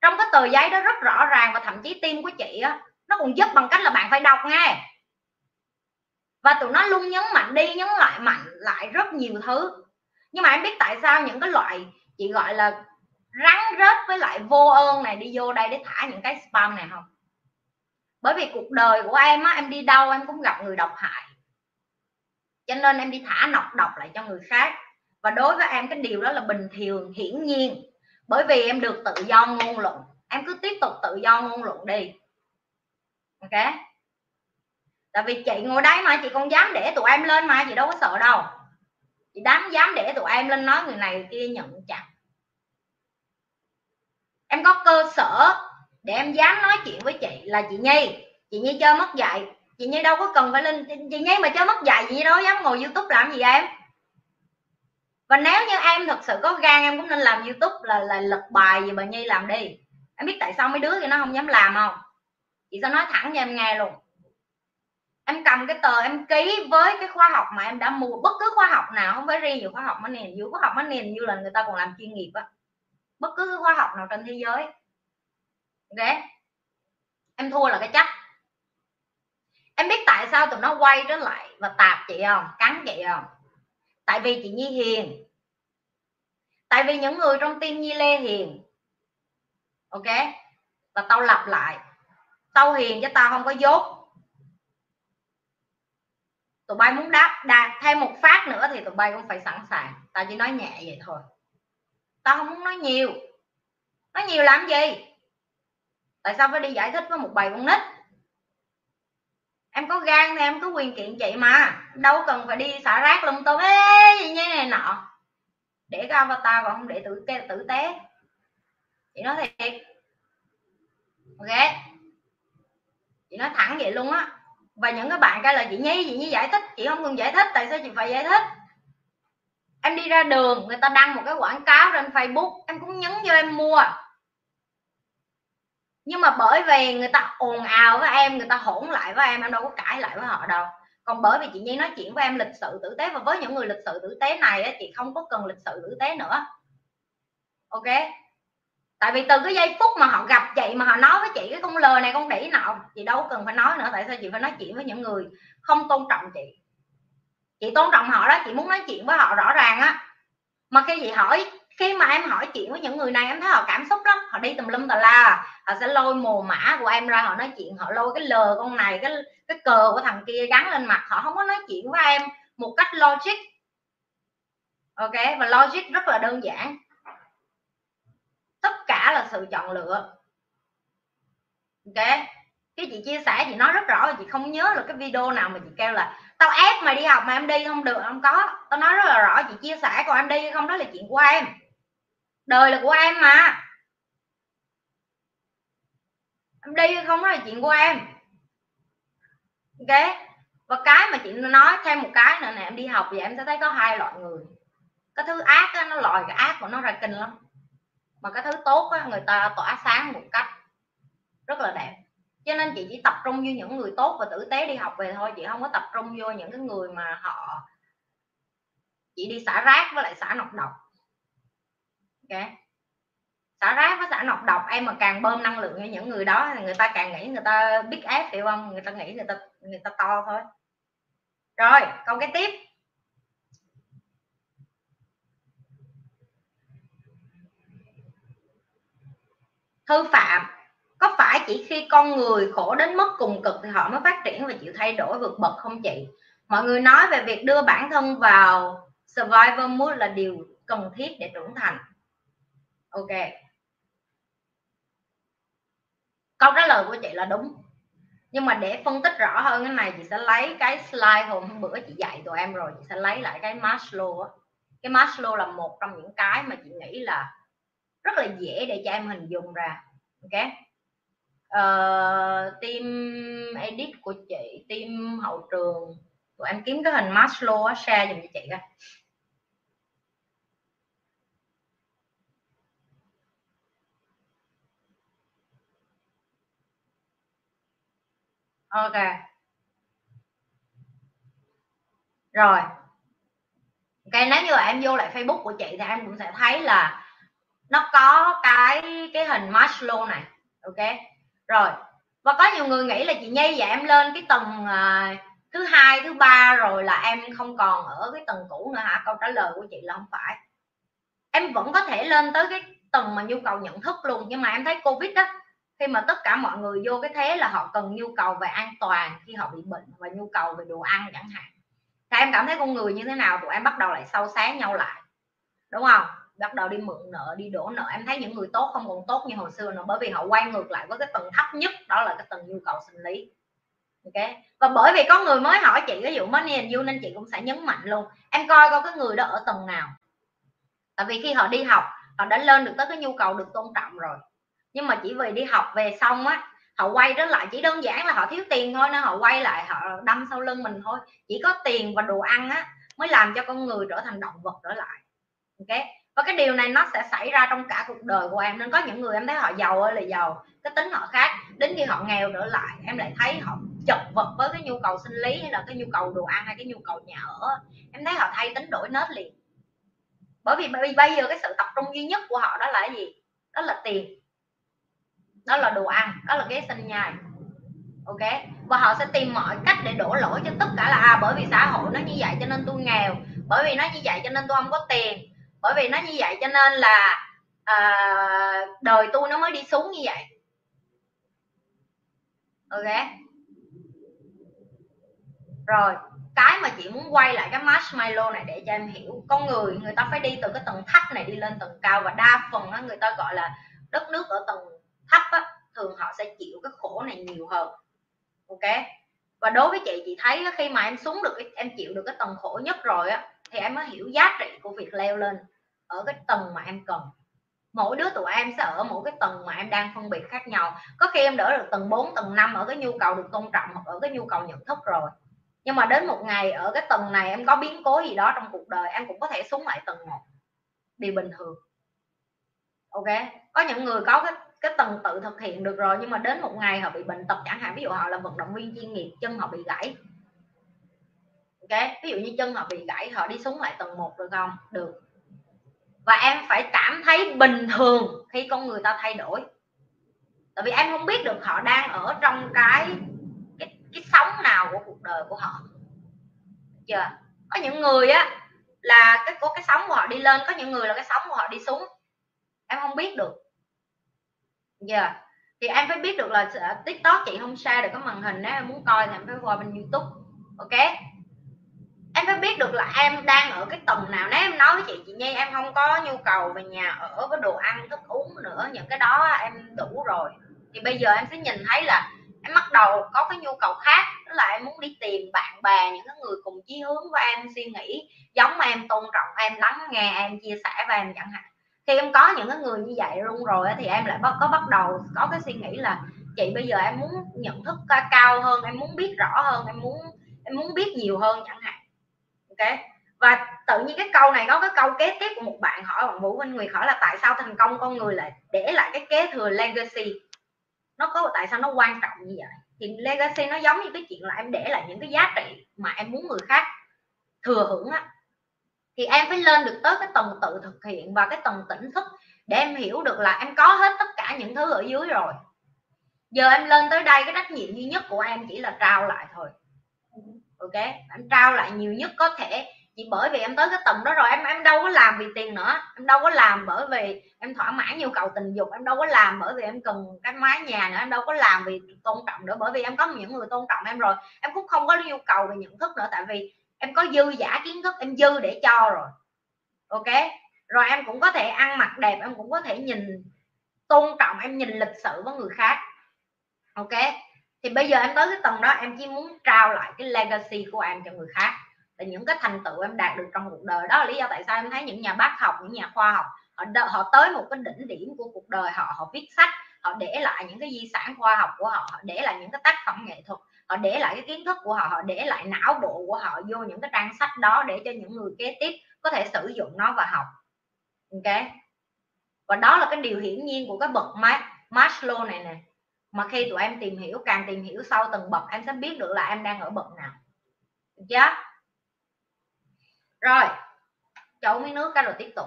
Trong cái tờ giấy đó rất rõ ràng, và thậm chí team của chị á, nó còn giúp bằng cách là bạn phải đọc nghe. Và tụi nó luôn nhấn mạnh đi nhấn lại mạnh lại rất nhiều thứ. Nhưng mà em biết tại sao những cái loại chị gọi là rắn rết với lại vô ơn này đi vô đây để thả những cái spam này không? Bởi vì cuộc đời của em á, em đi đâu em cũng gặp người độc hại. cho nên em đi thả nọc độc lại cho người khác. Và đối với em cái điều đó là bình thường, hiển nhiên, bởi vì em được tự do ngôn luận. Em cứ tiếp tục tự do ngôn luận đi, ok? Tại vì chị ngồi đấy mà chị còn dám để tụi em lên mà, chị đâu có sợ đâu. Chị dám để tụi em lên nói người này kia nhận chặt. Em có cơ sở để em dám nói chuyện với chị là chị Nhi. Chị Nhi chơi mất dạy, chị Nhi đâu có cần phải lên. Chị Nhi mà chơi mất dạy, chị Nhi đâu dám ngồi YouTube làm gì em. Và nếu như em thật sự có gan, em cũng nên làm YouTube là lật bài gì bà Nhi làm đi. Em biết tại sao mấy đứa thì nó không dám làm không? Chị sẽ nói thẳng cho em nghe luôn. Em cầm cái tờ em ký với cái khóa học mà em đã mua, bất cứ khóa học nào, không phải riêng nhiều khóa học mà nền như là người ta còn làm chuyên nghiệp á, bất cứ khóa học nào trên thế giới, ok? Em thua là cái chắc. Em biết tại sao tụi nó quay trở lại và tạp chị không, cắn chị không? Tại vì chị Nhi hiền, tại vì những người trong team Nhi Lê hiền, ok? Và tao lặp lại, tao hiền chứ tao không có dốt. Tụi bay muốn đáp thêm một phát nữa thì tụi bay cũng phải sẵn sàng. Tao chỉ nói nhẹ vậy thôi, tao không muốn nói nhiều. Nói nhiều làm gì? Tại sao phải đi giải thích với một bầy con nít? Em có gan thì em có quyền kiện chị mà, đâu cần phải đi xả rác lung tung gì như này nọ. Để cái avatar còn không để tử tế, chị nói thiệt, ok? Chị nói thẳng vậy luôn á. Và những cái bạn cái là chị Nhi giải thích, chị không cần giải thích. Tại sao chị phải giải thích? Em đi ra đường người ta đăng một cái quảng cáo trên Facebook, em cũng nhấn vô em mua. Nhưng mà bởi vì người ta ồn ào với em, người ta hỗn lại với em đâu có cãi lại với họ đâu. Còn bởi vì chị Nhi nói chuyện với em lịch sự tử tế, và với những người lịch sự tử tế này chị không có cần lịch sự tử tế nữa, ok? Tại vì từ cái giây phút mà họ gặp chị mà họ nói với chị cái con lừa này con đĩ nọ, chị đâu cần phải nói nữa. Tại sao chị phải nói chuyện với những người không tôn trọng chị? Chị tôn trọng họ đó, chị muốn nói chuyện với họ rõ ràng á. Mà khi mà em hỏi chuyện với những người này, em thấy họ cảm xúc lắm, họ đi tùm lum tà la, họ sẽ lôi mồ mã của em ra họ nói chuyện, họ lôi cái lờ con này, cái cờ của thằng kia gắn lên mặt, họ không có nói chuyện với em một cách logic, ok? Và logic rất là đơn giản, tất cả là sự chọn lựa, ok? Khi chị chia sẻ chị nói rất rõ là chị không nhớ là cái video nào mà chị kêu là tao ép mày đi học mà em đi không được, không có. Tao nói rất là rõ, chị chia sẻ, còn em đi hay không đó là chuyện của em, đời là của em mà, em đi hay không đó là chuyện của em, ok? Và cái mà chị nói thêm một cái nữa nè, em đi học vậy em sẽ thấy có hai loại người. Cái thứ ác đó, nó lòi cái ác của nó ra kinh lắm, mà cái thứ tốt đó, người ta tỏa sáng một cách rất là đẹp. Cho nên chị chỉ tập trung vô những người tốt và tử tế đi học về thôi. Chị không có tập trung vô những cái người mà họ chỉ đi xả rác với lại xả nọc độc, ok? Xả rác với xả nọc độc, em mà càng bơm năng lượng như những người đó thì người ta càng nghĩ người ta big F, hiểu không? Người ta nghĩ người ta to thôi. Rồi câu cái tiếp. Thư Phạm: có phải chỉ khi con người khổ đến mức cùng cực thì họ mới phát triển và chịu thay đổi vượt bậc không chị? Mọi người nói về việc đưa bản thân vào survivor mood là điều cần thiết để trưởng thành. Ok. Câu trả lời của chị là đúng. Nhưng mà để phân tích rõ hơn cái này, chị sẽ lấy cái slide hôm bữa chị dạy tụi em rồi. Chị sẽ lấy lại cái Maslow. Cái Maslow là một trong những cái mà chị nghĩ là rất là dễ để cho em hình dung ra, ok? Team edit của chị, team hậu trường, tụi em kiếm cái hình Maslow á, share dùm cho chị coi. Ok. Rồi. Ok, nếu như là em vô lại Facebook của chị thì em cũng sẽ thấy là nó có cái hình Maslow này, ok? Rồi, và có nhiều người nghĩ là chị Nhi và em lên cái tầng thứ hai, thứ ba rồi là em không còn ở cái tầng cũ nữa hả? Câu trả lời của chị là không phải. Em vẫn có thể lên tới cái tầng mà nhu cầu nhận thức luôn. Nhưng mà em thấy Covid đó, khi mà tất cả mọi người vô cái thế là họ cần nhu cầu về an toàn khi họ bị bệnh và nhu cầu về đồ ăn chẳng hạn. Các em cảm thấy con người như thế nào, tụi em bắt đầu lại sâu sát nhau lại, đúng không? Bắt đầu đi mượn nợ, đi đổ nợ. Em thấy những người tốt không còn tốt như hồi xưa nữa, bởi vì họ quay ngược lại với cái tầng thấp nhất, đó là cái tầng nhu cầu sinh lý. Ok, và bởi vì có người mới hỏi chị ví dụ money and you, nên chị cũng sẽ nhấn mạnh luôn, em coi coi cái người đó ở tầng nào. Tại vì khi họ đi học, họ đã lên được tới cái nhu cầu được tôn trọng rồi, nhưng mà chỉ vì đi học về xong á, họ quay trở lại, chỉ đơn giản là họ thiếu tiền thôi, nên họ quay lại họ đâm sau lưng mình thôi. Chỉ có tiền và đồ ăn á mới làm cho con người trở thành động vật trở lại. Ok, và cái điều này nó sẽ xảy ra trong cả cuộc đời của em. Nên có những người em thấy họ giàu ơi là giàu, cái tính họ khác, đến khi họ nghèo trở lại em lại thấy họ chật vật với cái nhu cầu sinh lý, hay là cái nhu cầu đồ ăn, hay cái nhu cầu nhà ở. Em thấy họ thay tính đổi nết liền, bởi vì bây giờ cái sự tập trung duy nhất của họ đó là cái gì? Đó là tiền, đó là đồ ăn, đó là ghế sinh nhai. Ok, và họ sẽ tìm mọi cách để đổ lỗi cho tất cả là bởi vì xã hội nó như vậy cho nên tôi nghèo, bởi vì nó như vậy cho nên tôi không có tiền, bởi vì nó như vậy cho nên là đời tôi nó mới đi xuống như vậy. Ok, rồi cái mà chị muốn quay lại cái marshmallow này để cho em hiểu, con người người ta phải đi từ cái tầng thấp này đi lên tầng cao, và đa phần người ta gọi là đất nước ở tầng thấp á, thường họ sẽ chịu cái khổ này nhiều hơn. Ok, và đối với chị thấy khi mà em xuống được, em chịu được cái tầng khổ nhất rồi á, thì em mới hiểu giá trị của việc leo lên ở cái tầng mà em cần. Mỗi đứa tụi em sẽ ở mỗi cái tầng mà em đang phân biệt khác nhau. Có khi em đỡ được tầng 4, tầng 5 ở cái nhu cầu được tôn trọng hoặc ở cái nhu cầu nhận thức rồi, nhưng mà đến một ngày ở cái tầng này em có biến cố gì đó trong cuộc đời, em cũng có thể xuống lại tầng 1, điều bình thường. Ok, có những người có cái tầng tự thực hiện được rồi, nhưng mà đến một ngày họ bị bệnh tật chẳng hạn, ví dụ họ là vận động viên chuyên nghiệp, chân họ bị gãy. Ok, ví dụ như chân họ bị gãy, họ đi xuống lại tầng 1 được không? Được. Và em phải cảm thấy bình thường khi con người ta thay đổi, tại vì em không biết được họ đang ở trong cái sóng nào của cuộc đời của họ. Chưa? Có những người á là cái sóng của họ đi lên, có những người là cái sóng của họ đi xuống, em không biết được. Giờ thì em phải biết được là TikTok chị không share được cái màn hình đó, em muốn coi thì em phải qua bên YouTube. Ok, em phải biết được là em đang ở cái tầng nào. Nếu em nói với chị Nhi em không có nhu cầu về nhà ở với đồ ăn thức uống nữa, những cái đó em đủ rồi, thì bây giờ em sẽ nhìn thấy là em bắt đầu có cái nhu cầu khác, đó là em muốn đi tìm bạn bè, những cái người cùng chí hướng với em, suy nghĩ giống em, tôn trọng em, lắng nghe em, chia sẻ với em chẳng hạn. Khi em có những cái người như vậy luôn rồi thì em lại bắt đầu có cái suy nghĩ là chị bây giờ em muốn nhận thức cao hơn, em muốn biết rõ hơn, em muốn biết nhiều hơn chẳng hạn. Ok, và tự nhiên cái câu này có cái câu kế tiếp của một bạn hỏi, bạn Vũ Minh Nguyệt hỏi là tại sao thành công con người lại để lại cái kế thừa legacy, nó có tại sao nó quan trọng như vậy? Thì legacy nó giống như cái chuyện là em để lại những cái giá trị mà em muốn người khác thừa hưởng á, thì em phải lên được tới cái tầng tự thực hiện và cái tầng tỉnh thức để em hiểu được là em có hết tất cả những thứ ở dưới rồi. Giờ em lên tới đây, cái trách nhiệm duy nhất của em chỉ là trao lại thôi. Ok, em trao lại nhiều nhất có thể, chỉ bởi vì em tới cái tầng đó rồi, em đâu có làm vì tiền nữa, em đâu có làm bởi vì em thỏa mãn nhu cầu tình dục, em đâu có làm bởi vì em cần cái mái nhà nữa, em đâu có làm vì tôn trọng nữa, bởi vì em có những người tôn trọng em rồi, em cũng không có nhu cầu về nhận thức nữa, tại vì em có dư giả kiến thức, em dư để cho rồi. Ok, rồi em cũng có thể ăn mặc đẹp, em cũng có thể nhìn tôn trọng, em nhìn lịch sự với người khác. Ok, thì bây giờ em tới cái tầng đó, em chỉ muốn trao lại cái legacy của em cho người khác, là những cái thành tựu em đạt được trong cuộc đời. Đó là lý do tại sao em thấy những nhà bác học, những nhà khoa học họ tới một cái đỉnh điểm của cuộc đời họ, họ viết sách, họ để lại những cái di sản khoa học của họ, họ để lại những cái tác phẩm nghệ thuật, họ để lại cái kiến thức của họ, họ để lại não bộ của họ vô những cái trang sách đó để cho những người kế tiếp có thể sử dụng nó và học. Ok, và đó là cái điều hiển nhiên của cái bậc Maslow này nè, mà khi tụi em tìm hiểu, càng tìm hiểu sau từng bậc, em sẽ biết được là em đang ở bậc nào. Được chưa? Rồi chậu miếng nước cái rồi tiếp tục.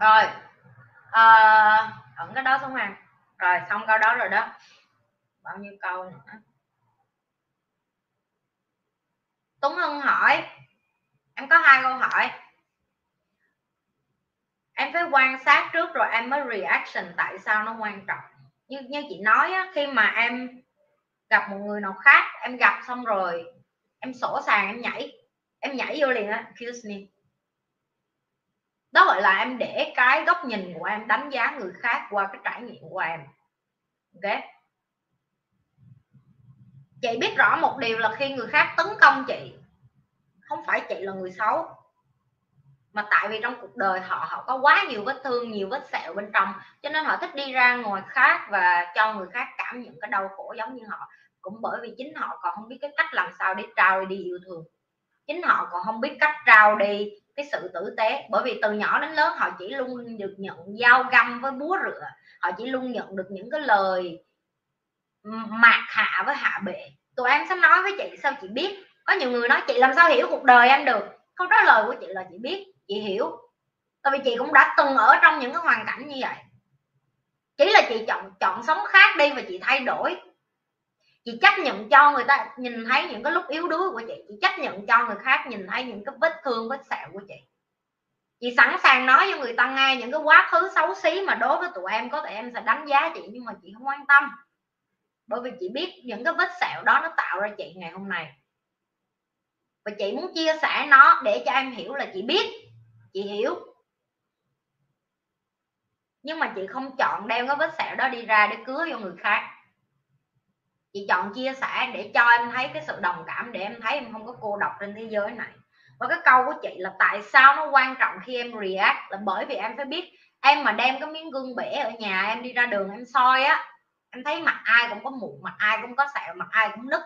Rồi ẩn cái đó xuống hàng. Rồi xong câu đó rồi đó. Bao nhiêu câu nữa? Tuấn Hưng hỏi em có 2 câu hỏi. Em phải quan sát trước rồi em mới reaction, tại sao nó quan trọng. Như chị nói á, khi mà em gặp một người nào khác, em gặp xong rồi em sổ sàng em nhảy vô liền á, excuse me. Đó gọi là em để cái góc nhìn của em đánh giá người khác qua cái trải nghiệm của em. Ok. Chị biết rõ một điều là khi người khác tấn công chị, không phải chị là người xấu, mà tại vì trong cuộc đời họ có quá nhiều vết thương, nhiều vết sẹo bên trong, cho nên họ thích đi ra ngoài khác và cho người khác cảm nhận cái đau khổ giống như họ. Cũng bởi vì chính họ còn không biết cái cách làm sao để trao đi yêu thương, chính họ còn không biết cách trao đi cái sự tử tế. Bởi vì từ nhỏ đến lớn họ chỉ luôn được nhận dao găm với búa rửa, họ chỉ luôn nhận được những cái lời mạt hạ với hạ bệ. Tụi em sẽ nói với chị sao chị biết. Có nhiều người nói chị làm sao hiểu cuộc đời em được. Câu trả lời của chị là chị biết, chị hiểu, tại vì chị cũng đã từng ở trong những cái hoàn cảnh như vậy. Chỉ là chị chọn sống khác đi và chị thay đổi. Chị chấp nhận cho người ta nhìn thấy những cái lúc yếu đuối của chị chấp nhận cho người khác nhìn thấy những cái vết thương, vết sẹo của chị. Chị sẵn sàng nói với người ta nghe những cái quá khứ xấu xí mà đối với tụi em có thể em sẽ đánh giá chị, nhưng mà chị không quan tâm. Bởi vì chị biết những cái vết sẹo đó nó tạo ra chị ngày hôm nay. Và chị muốn chia sẻ nó để cho em hiểu là chị biết, chị hiểu. Nhưng mà chị không chọn đeo cái vết sẹo đó đi ra để cứa vô người khác. Chị chọn chia sẻ để cho em thấy cái sự đồng cảm, để em thấy em không có cô độc trên thế giới này. Và cái câu của chị là tại sao nó quan trọng khi em react, là bởi vì em phải biết. Em mà đem cái miếng gương bể ở nhà em đi ra đường em soi á, em thấy mặt ai cũng có mụn, mặt ai cũng có sẹo, mặt ai cũng nứt,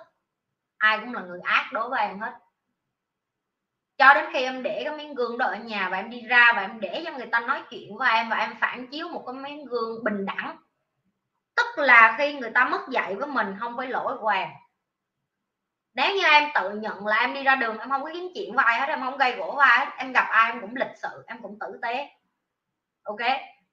ai cũng là người ác đối với em hết. Cho đến khi em để cái miếng gương đó ở nhà và em đi ra và em để cho người ta nói chuyện với em và em phản chiếu một cái miếng gương bình đẳng, tức là khi người ta mất dạy với mình không phải lỗi của em. Nếu như em tự nhận là em đi ra đường em không có kiếm chuyện với ai hết, em không gây gỗ với ai hết, em gặp ai em cũng lịch sự, em cũng tử tế, ok,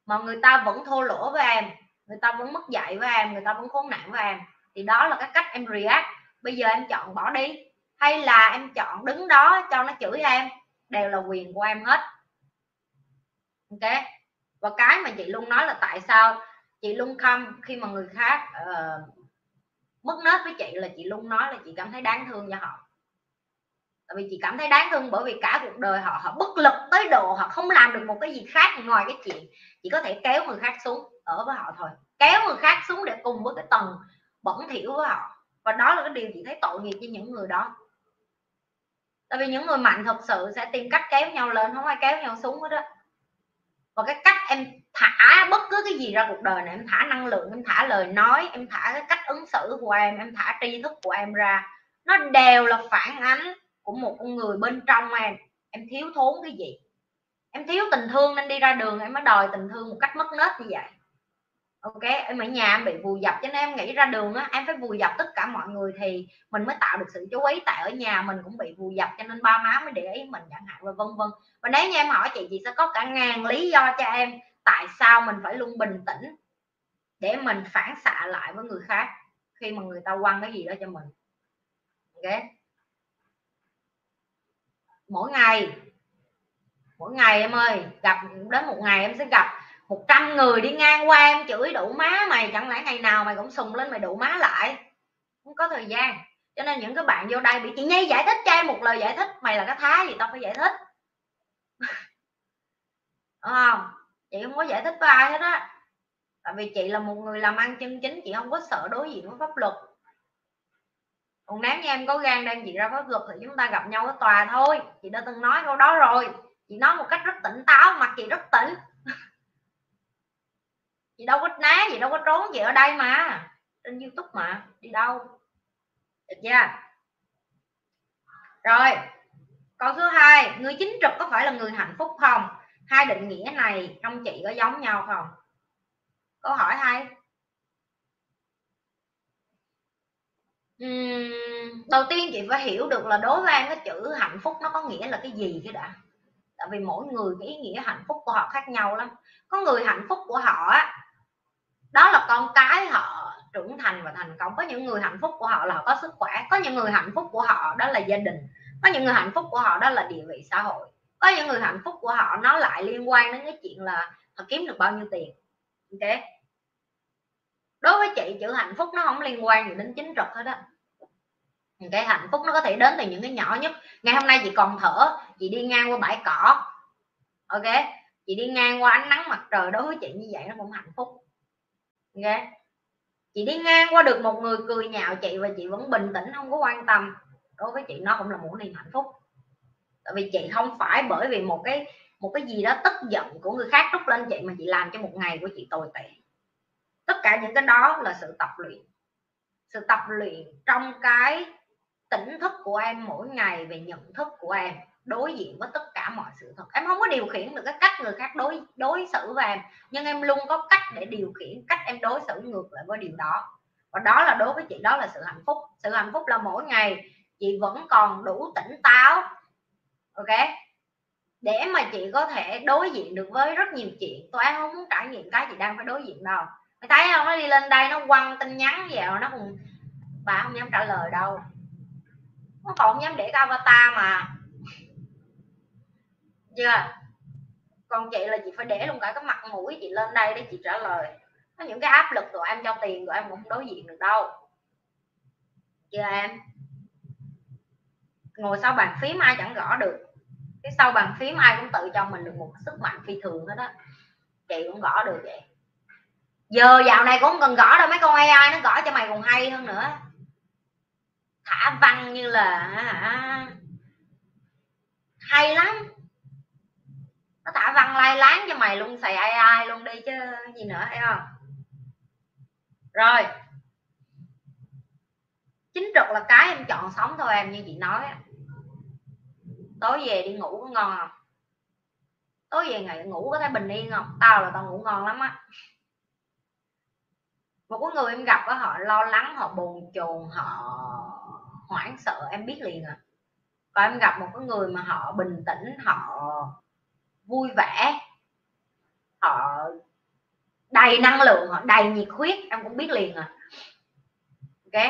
mà người ta vẫn thô lỗ với em, người ta vẫn mất dạy với em, người ta vẫn khốn nạn với em, thì đó là cái cách em react. Bây giờ em chọn bỏ đi hay là em chọn đứng đó cho nó chửi em, đều là quyền của em hết. Ok. Và cái mà chị luôn nói là tại sao chị luôn không, khi mà người khác mất nết với chị, là chị luôn nói là chị cảm thấy đáng thương cho họ. Tại vì chị cảm thấy đáng thương bởi vì cả cuộc đời họ bất lực tới độ họ không làm được một cái gì khác ngoài cái chuyện chị có thể kéo người khác xuống ở với họ thôi, kéo người khác xuống để cùng với cái tầng bẩn thỉu với họ. Và đó là cái điều chị thấy tội nghiệp cho những người đó. Tại vì những người mạnh thật sự sẽ tìm cách kéo nhau lên, không ai kéo nhau xuống hết đó. Và cái cách em thả bất cứ cái gì ra cuộc đời này, em thả năng lượng, em thả lời nói, em thả cái cách ứng xử của em thả tri thức của em ra, nó đều là phản ánh của một con người bên trong em thiếu thốn cái gì. Em thiếu tình thương nên đi ra đường em mới đòi tình thương một cách mất nết như vậy. Ok, em ở nhà em bị vùi dập cho nên em nghĩ ra đường á, em phải vùi dập tất cả mọi người thì mình mới tạo được sự chú ý. Tại ở nhà mình cũng bị vùi dập cho nên ba má mới để ý mình chẳng hạn, và vân vân. Và nếu như em hỏi chị sẽ có cả ngàn lý do cho em tại sao mình phải luôn bình tĩnh để mình phản xạ lại với người khác khi mà người ta quăng cái gì đó cho mình. Ok, mỗi ngày em ơi, gặp đến một ngày em sẽ gặp 100 người đi ngang qua em chửi đủ má mày, chẳng lẽ ngày nào mày cũng sùng lên mày đủ má lại. Không có thời gian. Cho nên những cái bạn vô đây bị chị Nhi giải thích cho em một lời giải thích, mày là cái thá gì tao phải giải thích. Đúng không? Chị không có giải thích với ai hết á. Tại vì chị là một người làm ăn chân chính, chị không có sợ đối diện với pháp luật. Còn nếu như em có gan đem chị ra pháp luật thì chúng ta gặp nhau ở tòa thôi. Chị đã từng nói câu đó rồi. Chị nói một cách rất tỉnh táo, mặt chị rất tỉnh. Chị đâu có né, chị đâu có trốn, chị ở đây mà, trên YouTube mà, đi đâu. Được chưa? Rồi câu thứ 2, người chính trực có phải là người hạnh phúc không? 2 định nghĩa này trong chị có giống nhau không? Câu hỏi hay. Đầu tiên chị phải hiểu được là đối với em cái chữ hạnh phúc nó có nghĩa là cái gì cái đã. Tại vì mỗi người cái ý nghĩa hạnh phúc của họ khác nhau lắm. Có người hạnh phúc của họ đó là con cái họ trưởng thành và thành công. Có những người hạnh phúc của họ là họ có sức khỏe. Có những người hạnh phúc của họ đó là gia đình. Có những người hạnh phúc của họ đó là địa vị xã hội. Có những người hạnh phúc của họ nó lại liên quan đến cái chuyện là họ kiếm được bao nhiêu tiền. Ok, đối với chị, chữ hạnh phúc nó không liên quan gì đến chính trực hết á. Cái hạnh phúc nó có thể đến từ những cái nhỏ nhất. Ngày hôm nay chị còn thở, chị đi ngang qua bãi cỏ, ok, chị đi ngang qua ánh nắng mặt trời, đối với chị như vậy nó cũng hạnh phúc. Ok, chị đi ngang qua được một người cười nhạo chị và chị vẫn bình tĩnh không có quan tâm, đối với chị nó cũng là một niềm hạnh phúc. Tại vì chị không phải bởi vì một cái gì đó tức giận của người khác trút lên chị mà chị làm cho một ngày của chị tồi tệ. Tất cả những cái đó là sự tập luyện, sự tập luyện trong cái tỉnh thức của em mỗi ngày về nhận thức của em đối diện với tất cả mọi sự thật. Em không có điều khiển được cái cách người khác đối xử với em, nhưng em luôn có cách để điều khiển cách em đối xử ngược lại với điều đó. Và đó là đối với chị đó là sự hạnh phúc. Sự hạnh phúc là mỗi ngày chị vẫn còn đủ tỉnh táo, ok, để mà chị có thể đối diện được với rất nhiều chuyện. Tôi không muốn trải nghiệm cái chị đang phải đối diện đâu. Mày thấy không, nó đi lên đây nó quăng tin nhắn vào, nó cũng bà không dám trả lời đâu, nó còn không dám để cái avatar mà chưa. Còn chị là chị phải để luôn cả cái mặt mũi chị lên đây để chị trả lời. Có những cái áp lực tụi em cho tiền tụi em cũng không đối diện được đâu, chưa. Em ngồi sau bàn phím ai chẳng gõ được, cái sau bàn phím ai cũng tự cho mình được một sức mạnh phi thường hết đó. Chị cũng gõ được vậy, giờ dạo này cũng không cần gõ đâu, mấy con AI nó gõ cho mày còn hay hơn nữa, thả văn như là hay lắm, nó thả văn lai láng cho mày luôn, xài AI luôn đi chứ gì nữa, thấy không. Rồi, chính trực là cái em chọn sống thôi em, như chị nói. Tối về đi ngủ có ngon không? Tối về ngày ngủ có thấy bình yên không? Tao là tao ngủ ngon lắm á. Một cái người em gặp đó, họ lo lắng, họ bồn chồn, họ hoảng sợ, em biết liền à. Còn em gặp một cái người mà họ bình tĩnh, họ vui vẻ, họ đầy năng lượng, họ đầy nhiệt huyết, em cũng biết liền à. Ok,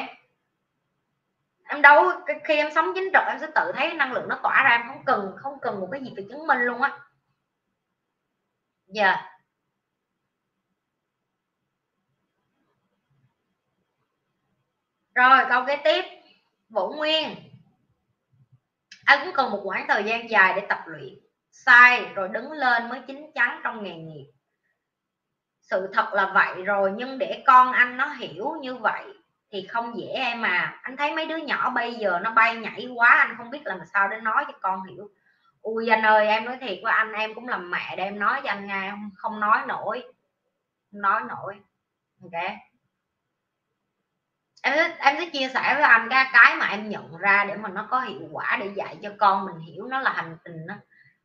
em đâu, khi em sống chính trực em sẽ tự thấy năng lượng nó tỏa ra, em không cần một cái gì phải chứng minh luôn á. Giờ rồi câu kế tiếp, Vũ Nguyên, anh cũng cần một khoảng thời gian dài để tập luyện, sai rồi đứng lên mới chín chắn trong nghề nghiệp. Sự thật là vậy rồi, nhưng để con anh nó hiểu như vậy thì không dễ em à. Anh thấy mấy đứa nhỏ bây giờ nó bay nhảy quá, anh không biết làm sao để nói cho con hiểu. Ui anh ơi, em nói thiệt với anh, em cũng làm mẹ để em nói cho anh nghe, không nói nổi, không nói nổi. Ok, em sẽ chia sẻ với anh cái mà em nhận ra để mà nó có hiệu quả, để dạy cho con mình hiểu nó là hành trình đó.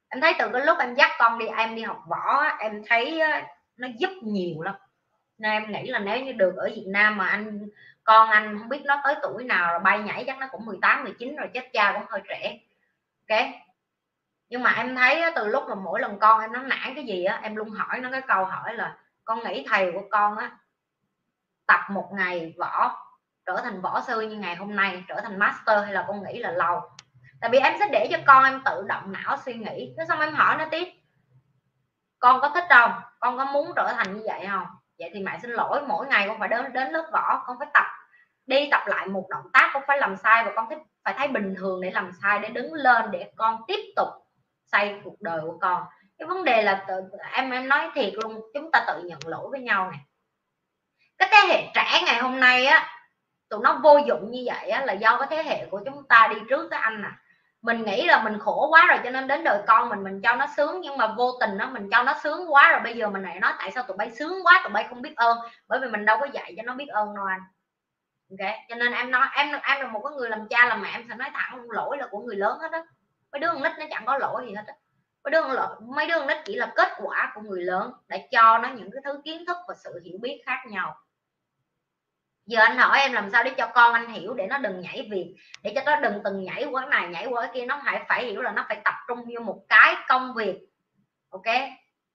Em thấy từ cái lúc em dắt con em đi học võ, em thấy nó giúp nhiều lắm. Nên em nghĩ là nếu như được ở Việt Nam mà con anh không biết nó tới tuổi nào là bay nhảy, chắc nó cũng 18, 19 rồi, chết cha cũng hơi trẻ. Ok, nhưng mà em thấy từ lúc mà mỗi lần con em nó nản cái gì á, em luôn hỏi nó cái câu hỏi là con nghĩ thầy của con á tập một ngày võ trở thành võ sư như ngày hôm nay, trở thành master, hay là con nghĩ là lâu. Tại vì em sẽ để cho con em tự động não suy nghĩ. Thế xong em hỏi nó tiếp, con có thích không, con có muốn trở thành như vậy không? Vậy thì mẹ xin lỗi, mỗi ngày con phải đến lớp võ, con phải tập đi tập lại một động tác, con phải làm sai và con phải thấy bình thường để làm sai, để đứng lên, để con tiếp tục xây cuộc đời của con. Cái vấn đề là em nói thiệt luôn, chúng ta tự nhận lỗi với nhau này. Cái thế hệ trẻ ngày hôm nay á, tụi nó vô dụng như vậy á, là do cái thế hệ của chúng ta đi trước đó anh à. Mình nghĩ là mình khổ quá rồi cho nên đến đời con mình cho nó sướng, nhưng mà vô tình đó mình cho nó sướng quá rồi bây giờ mình lại nói tại sao tụi bay sướng quá, tụi bay không biết ơn, bởi vì mình đâu có dạy cho nó biết ơn đâu anh. Ok, cho nên em nói em là một cái người làm cha làm mẹ, em sẽ nói thẳng, lỗi là của người lớn hết á. Mấy đứa con nít nó chẳng có lỗi gì hết á. Mấy đứa con nít chỉ là kết quả của người lớn đã cho nó những cái thứ kiến thức và sự hiểu biết khác nhau. Giờ anh hỏi em làm sao để cho con anh hiểu, để nó đừng nhảy việc, để cho nó đừng từng nhảy qua này nhảy qua kia, nó phải hiểu là nó phải tập trung như một cái công việc, ok,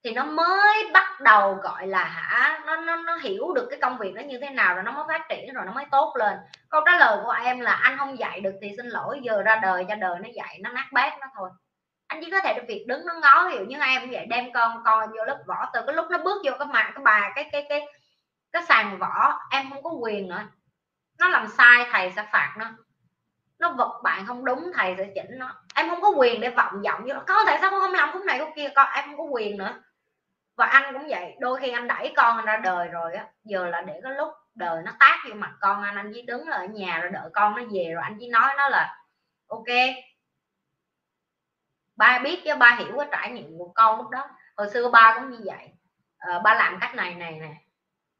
thì nó mới bắt đầu gọi là hả, nó hiểu được cái công việc nó như thế nào rồi nó mới phát triển, rồi nó mới tốt lên. Câu trả lời của em là anh không dạy được thì xin lỗi, giờ ra đời cho đời nó dạy, nó nát bát nó thôi. Anh chỉ có thể việc đứng nó ngó, hiểu như em vậy, đem con vô lớp võ, từ cái lúc nó bước vô cái mạng cái bà cái sàn võ em không có quyền nữa. Nó làm sai thầy sẽ phạt nó, nó vật bạn không đúng thầy sẽ chỉnh nó. Em không có quyền để vọng vọng như nó có thể sao con không làm cũng này cũng kia, con em không có quyền nữa. Và anh cũng vậy, đôi khi anh đẩy con anh ra đời rồi á, giờ là để cái lúc đời nó tát vô mặt con anh chỉ đứng ở nhà rồi đợi con nó về rồi anh chỉ nói nó là ok, ba biết chứ ba hiểu cái trải nghiệm của con lúc đó, hồi xưa ba cũng như vậy, ba làm cách này nè,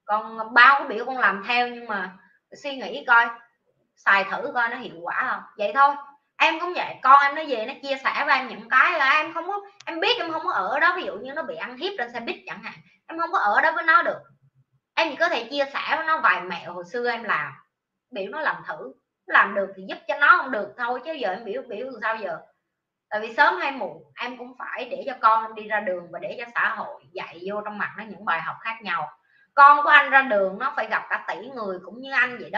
con ba có biểu con làm theo nhưng mà suy nghĩ coi, xài thử coi nó hiệu quả không, vậy thôi. Em cũng vậy, con em nó về nó chia sẻ với em những cái là em không có, em biết em không có ở đó, ví dụ như nó bị ăn hiếp trên xe buýt chẳng hạn, em không có ở đó với nó được, em chỉ có thể chia sẻ với nó vài mẹo hồi xưa em làm, biểu nó làm thử, làm được thì giúp cho nó, không được thôi, chứ giờ em biểu sao giờ. Tại vì sớm hay muộn em cũng phải để cho con đi ra đường và để cho xã hội dạy vô trong mặt nó những bài học khác nhau. Con của anh ra đường nó phải gặp cả tỷ người cũng như anh vậy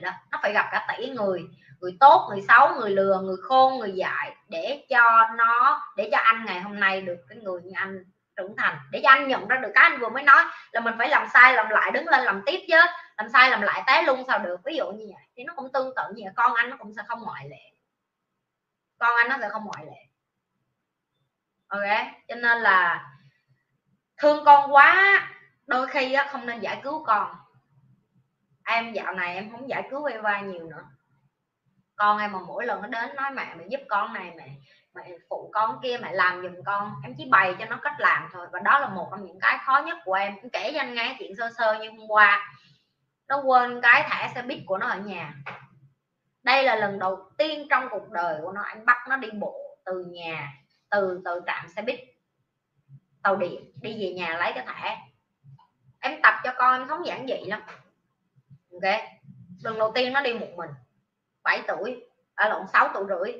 đó, nó phải gặp cả tỷ người, người tốt, người xấu, người lừa, người khôn, người dại, để cho nó, để cho anh ngày hôm nay được cái người như anh trưởng thành, để cho anh nhận ra được cái anh vừa mới nói là mình phải làm sai làm lại đứng lên làm tiếp, chứ làm sai làm lại té luôn sao được, ví dụ như vậy. Thì nó cũng tương tự như vậy, con anh nó cũng sẽ không ngoại lệ, ok. Cho nên là thương con quá đôi khi không nên giải cứu con. Em dạo này em không giải cứu Eva nhiều nữa, con em mà mỗi lần nó đến nói mẹ, mẹ giúp con này, mẹ phụ con kia, mẹ làm giùm con, em chỉ bày cho nó cách làm thôi. Và đó là một trong những cái khó nhất của em. Cũng kể cho anh nghe chuyện sơ như hôm qua, nó quên cái thẻ xe buýt của nó ở nhà. Đây là lần đầu tiên trong cuộc đời của nó anh bắt nó đi bộ từ nhà, từ trạm xe buýt tàu điện đi về nhà lấy cái thẻ. Em tập cho con em không giản dị lắm, ok. Lần đầu tiên nó đi một mình, 6 tuổi rưỡi.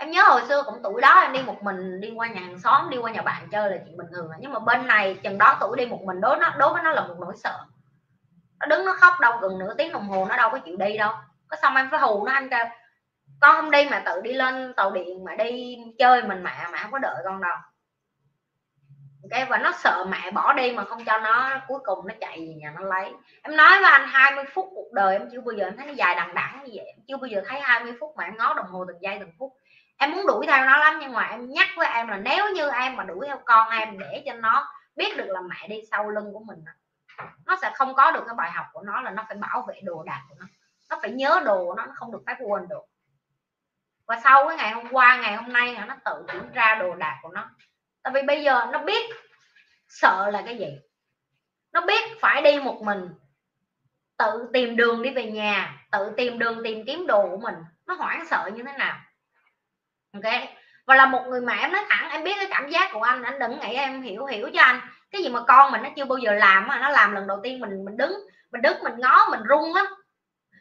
Em nhớ hồi xưa cũng tuổi đó em đi một mình, đi qua nhà hàng xóm, đi qua nhà bạn chơi là chuyện bình thường, nhưng mà bên này chừng đó tuổi đi một mình đối với nó là một nỗi sợ. Nó đứng nó khóc đâu gần nửa tiếng đồng hồ nó đâu có chịu đi đâu. Có xong em phải hù nó, anh kêu con không đi mà tự đi lên tàu điện mà đi chơi mình mẹ không có đợi con đâu, ok. Và nó sợ mẹ bỏ đi mà không cho nó, cuối cùng nó chạy về nhà nó lấy. Em nói với anh 20 phút cuộc đời em chưa bao giờ em thấy nó dài đằng đẵng như vậy, em chưa bao giờ thấy 20 phút mà em ngó đồng hồ từng giây từng phút. Em muốn đuổi theo nó lắm, nhưng mà em nhắc với em là nếu như em mà đuổi theo con em để cho nó biết được là mẹ đi sau lưng của mình, nó sẽ không có được cái bài học của nó là nó phải bảo vệ đồ đạc của nó phải nhớ đồ của nó không được phép quên được. Và sau cái ngày hôm qua, ngày hôm nay nó tự kiểm tra đồ đạc của nó, tại vì bây giờ nó biết sợ là cái gì, nó biết phải đi một mình, tự tìm đường đi về nhà, tự tìm đường tìm kiếm đồ của mình, nó hoảng sợ như thế nào, ok. Và là một người mẹ, em nói thẳng, em biết cái cảm giác của anh đừng nghĩ em hiểu cho anh. Cái gì mà con mình nó chưa bao giờ làm mà nó làm lần đầu tiên, mình đứng mình ngó, mình run á.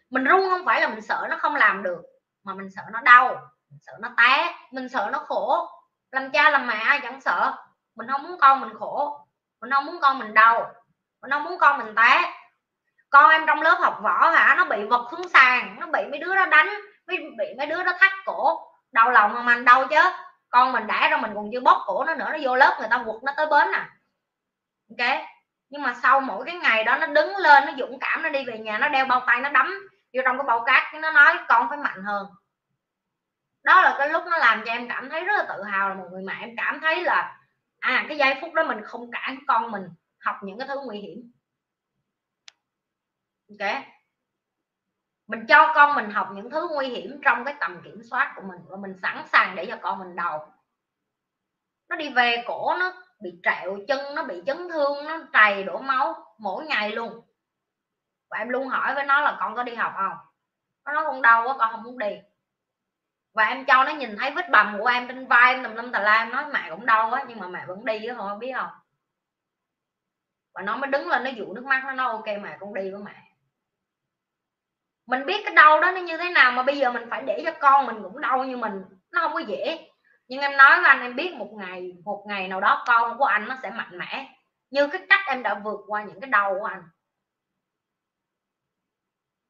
Mình run không phải là mình sợ nó không làm được, mà mình sợ nó đau, mình sợ nó té, mình sợ nó khổ. Làm cha làm mẹ ai chẳng sợ, mình không muốn con mình khổ, mình không muốn con mình đau, mình không muốn con mình té. Con em trong lớp học võ nó bị vật xuống sàn, nó bị mấy đứa đó đánh, bị mấy đứa đó thắt cổ, đau lòng mà mình đau chứ. Con mình đã ra mình còn chưa bóp cổ nó nữa, nó vô lớp người ta quật nó tới bến nè, ok. Nhưng mà sau mỗi cái ngày đó nó đứng lên, nó dũng cảm, nó đi về nhà, nó đeo bao tay, nó đấm vô trong cái bao cát, nó nói con phải mạnh hơn. Đó là cái lúc nó làm cho em cảm thấy rất là tự hào là một người mẹ. Em cảm thấy là cái giây phút đó mình không cản con mình học những cái thứ nguy hiểm, ok. Mình cho con mình học những thứ nguy hiểm trong cái tầm kiểm soát của mình, và mình sẵn sàng để cho con mình đau. Nó đi về cổ nó bị trẹo, chân nó bị chấn thương, nó trầy đổ máu mỗi ngày luôn. Và em luôn hỏi với nó là con có đi học không, nó nói con đau quá con không muốn đi. Và em cho nó nhìn thấy vết bầm của em trên vai em tùm lum tà la, em nói mẹ cũng đau quá nhưng mà mẹ vẫn đi chứ không biết không. Mà nó mới đứng lên nó dụ nước mắt, nó nói ok mà con đi với mẹ. Mình biết cái đau đó nó như thế nào mà bây giờ mình phải để cho con mình cũng đau như mình, nó không có dễ. Nhưng em nói với anh, em biết một ngày nào đó con của anh nó sẽ mạnh mẽ như cái cách em đã vượt qua những cái đau của anh.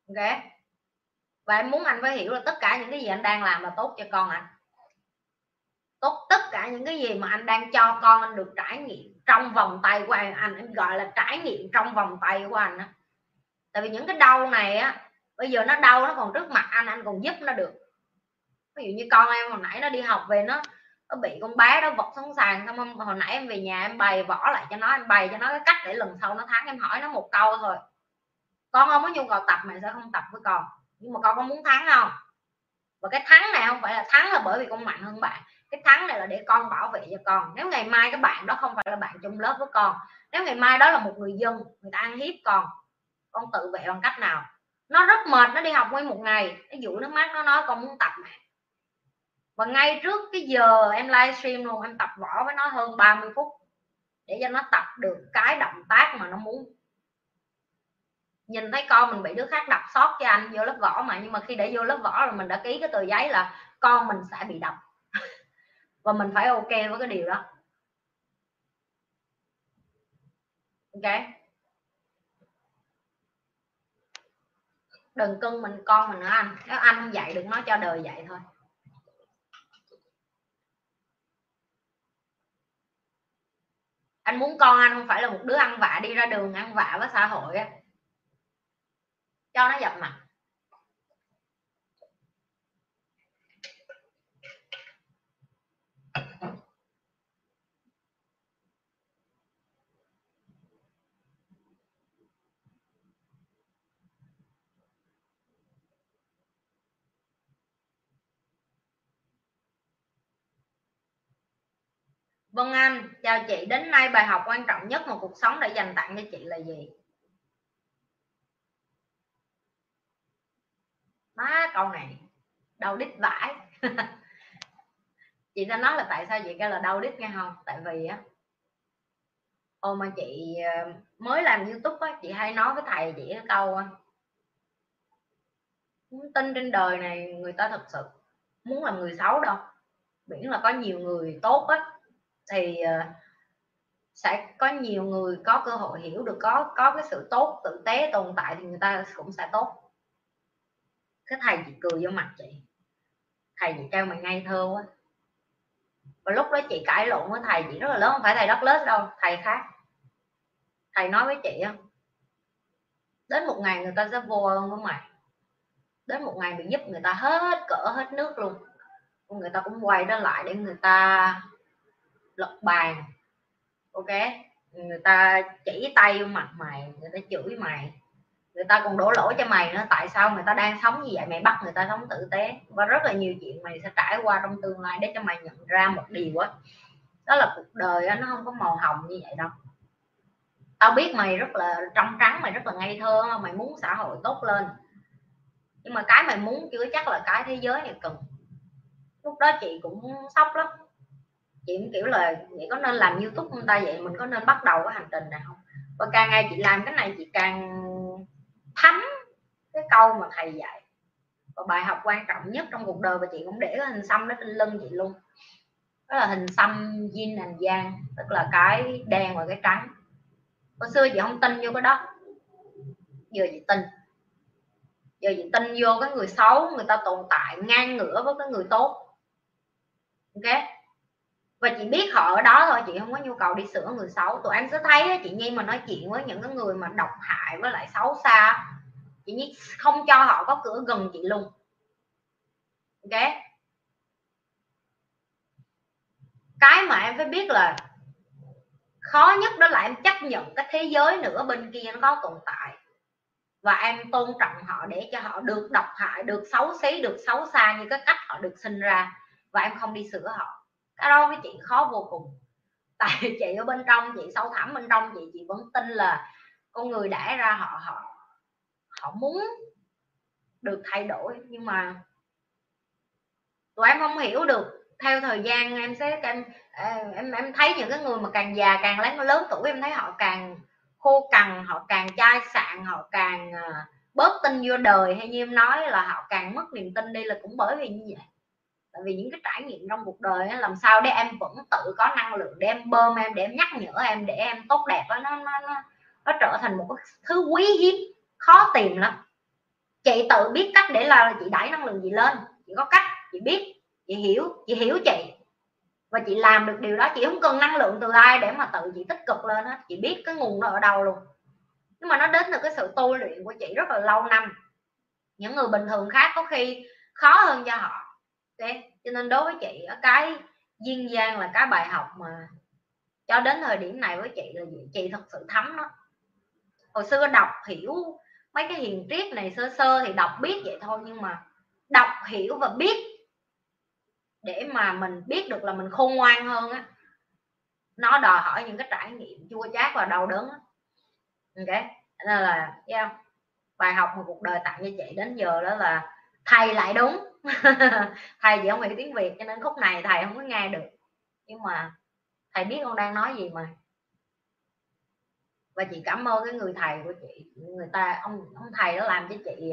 Ok, và em muốn anh phải hiểu là tất cả những cái gì anh đang làm là tốt cho con anh, tốt. Tất cả những cái gì mà anh đang cho con anh được trải nghiệm trong vòng tay của anh, em gọi là trải nghiệm trong vòng tay của anh á. Tại vì những cái đau này á, bây giờ nó đau nó còn trước mặt anh còn giúp nó được. Ví dụ như con em hồi nãy nó đi học về, nó bị con bé đó vật xuống sàn, xong hồi nãy em về nhà em bày vỏ lại cho nó, em bày cho nó cái cách để lần sau nó thắng. Em hỏi nó một câu thôi: con không có nhu cầu tập, mày sẽ không tập với con, nhưng mà con có muốn thắng không? Và cái thắng này không phải là thắng là bởi vì con mạnh hơn bạn, cái thắng này là để con bảo vệ cho con. Nếu ngày mai các bạn đó không phải là bạn trong lớp với con, nếu ngày mai đó là một người dân người ta ăn hiếp con tự vệ bằng cách nào? Nó rất mệt, nó đi học nguyên một ngày, nó dụ nước mắt, nó nói con muốn tập mà. Và ngay trước cái giờ em livestream luôn, em tập võ với nó hơn 30 phút để cho nó tập được cái động tác mà nó muốn. Nhìn thấy con mình bị đứa khác đập sót cho anh vô lớp võ mà, nhưng mà khi để vô lớp võ là mình đã ký cái tờ giấy là con mình sẽ bị đập và mình phải ok với cái điều đó. Ok, đừng cưng mình con mình nữa anh, nếu anh không dạy được nó cho đời dạy thôi. Anh muốn con anh không phải là một đứa ăn vạ, đi ra đường ăn vạ với xã hội á, cho nó dập mặt. Vân Anh, chào chị. Đến nay bài học quan trọng nhất mà cuộc sống đã dành tặng cho chị là gì? Má, câu này đau đít vãi. Chị ta nói là tại sao chị kêu là đau đít nghe không? Tại vì á, hồi mà chị mới làm YouTube á, chị hay nói với thầy chị cái câu: muốn tin trên đời này người ta thật sự muốn làm người xấu đâu, miễn là có nhiều người tốt á thì sẽ có nhiều người có cơ hội hiểu được có cái sự tốt tử tế tồn tại thì người ta cũng sẽ tốt. Cái thầy chị cười vô mặt chị, thầy chị kêu mày ngây thơ quá. Và lúc đó chị cãi lộn với thầy chị rất là lớn, không phải thầy đất lết đâu, thầy khác. Thầy nói với chị: đến một ngày người ta sẽ vô ơn với mày, đến một ngày mình giúp người ta hết cỡ hết nước luôn, người ta cũng quay đó lại để người ta lật bàn. Ok, người ta chỉ tay vô mặt mày, người ta chửi mày, người ta còn đổ lỗi cho mày nữa, tại sao người ta đang sống như vậy, mày bắt người ta sống tử tế. Và rất là nhiều chuyện mày sẽ trải qua trong tương lai để cho mày nhận ra một điều á, đó là cuộc đời đó, nó không có màu hồng như vậy đâu. Tao biết mày rất là trong trắng, mày rất là ngây thơ, mày muốn xã hội tốt lên, nhưng mà cái mày muốn chưa chắc là cái thế giới này cần. Lúc đó chị cũng sốc lắm, chị cũng kiểu là vậy, có nên làm YouTube không ta, vậy mình có nên bắt đầu cái hành trình này không? Và càng ngày chị làm cái này chị càng thấm cái câu mà thầy dạy. Và bài học quan trọng nhất trong cuộc đời, và chị cũng để cái hình xăm đó trên lưng chị luôn, đó là hình xăm yin and yang, tức là cái đen và cái trắng. Hồi xưa chị không tin vô cái đó, giờ chị tin. Giờ chị tin vô cái người xấu người ta tồn tại ngang ngửa với cái người tốt. Ok, và chị biết họ ở đó thôi, chị không có nhu cầu đi sửa người xấu. Tụi em sẽ thấy chị Nhi mà nói chuyện với những cái người mà độc hại với lại xấu xa, chị Nhi không cho họ có cửa gần chị luôn. Ok, cái mà em phải biết là khó nhất đó là em chấp nhận cái thế giới nữa bên kia nó có tồn tại, và em tôn trọng họ để cho họ được độc hại, được xấu xí, được xấu xa như cái cách họ được sinh ra, và em không đi sửa họ. Cái đó với chị khó vô cùng. Tại chị ở bên trong chị, sâu thẳm bên trong chị vẫn tin là con người đẻ ra họ muốn được thay đổi. Nhưng mà tụi em không hiểu được. Theo thời gian em thấy những cái người mà càng già càng lớn tuổi, em thấy họ càng khô cằn, họ càng chai sạn, họ càng bớt tin vô đời, hay như em nói là họ càng mất niềm tin đi, là cũng bởi vì như vậy. Tại vì những cái trải nghiệm trong cuộc đời ấy, làm sao để em vẫn tự có năng lượng để em bơm em, để em nhắc nhở em, để em tốt đẹp đó, nó trở thành một thứ quý hiếm khó tìm lắm. Chị tự biết cách để là chị đẩy năng lượng chị lên, chị có cách, chị biết, chị hiểu chị, và chị làm được điều đó. Chị không cần năng lượng từ ai để mà tự chị tích cực lên hết, chị biết cái nguồn nó ở đâu luôn. Nhưng mà nó đến từ cái sự tu luyện của chị rất là lâu năm. Những người bình thường khác có khi khó hơn cho họ. Okay. Cho nên đối với chị, cái duyên dáng là cái bài học mà cho đến thời điểm này với chị là chị thật sự thấm nó. Hồi xưa đọc hiểu mấy cái hiền triết này sơ sơ thì đọc biết vậy thôi, nhưng mà đọc hiểu và biết để mà mình biết được là mình khôn ngoan hơn á, nó đòi hỏi những cái trải nghiệm chua chát và đau đớn á. Ok, nên là yeah, bài học mà cuộc đời tặng cho chị đến giờ đó là thầy lại đúng. Thầy chị không hiểu tiếng Việt cho nên khúc này thầy không có nghe được, nhưng mà thầy biết con đang nói gì mà. Và chị cảm ơn cái người thầy của chị, người ta ông thầy đó làm cho chị.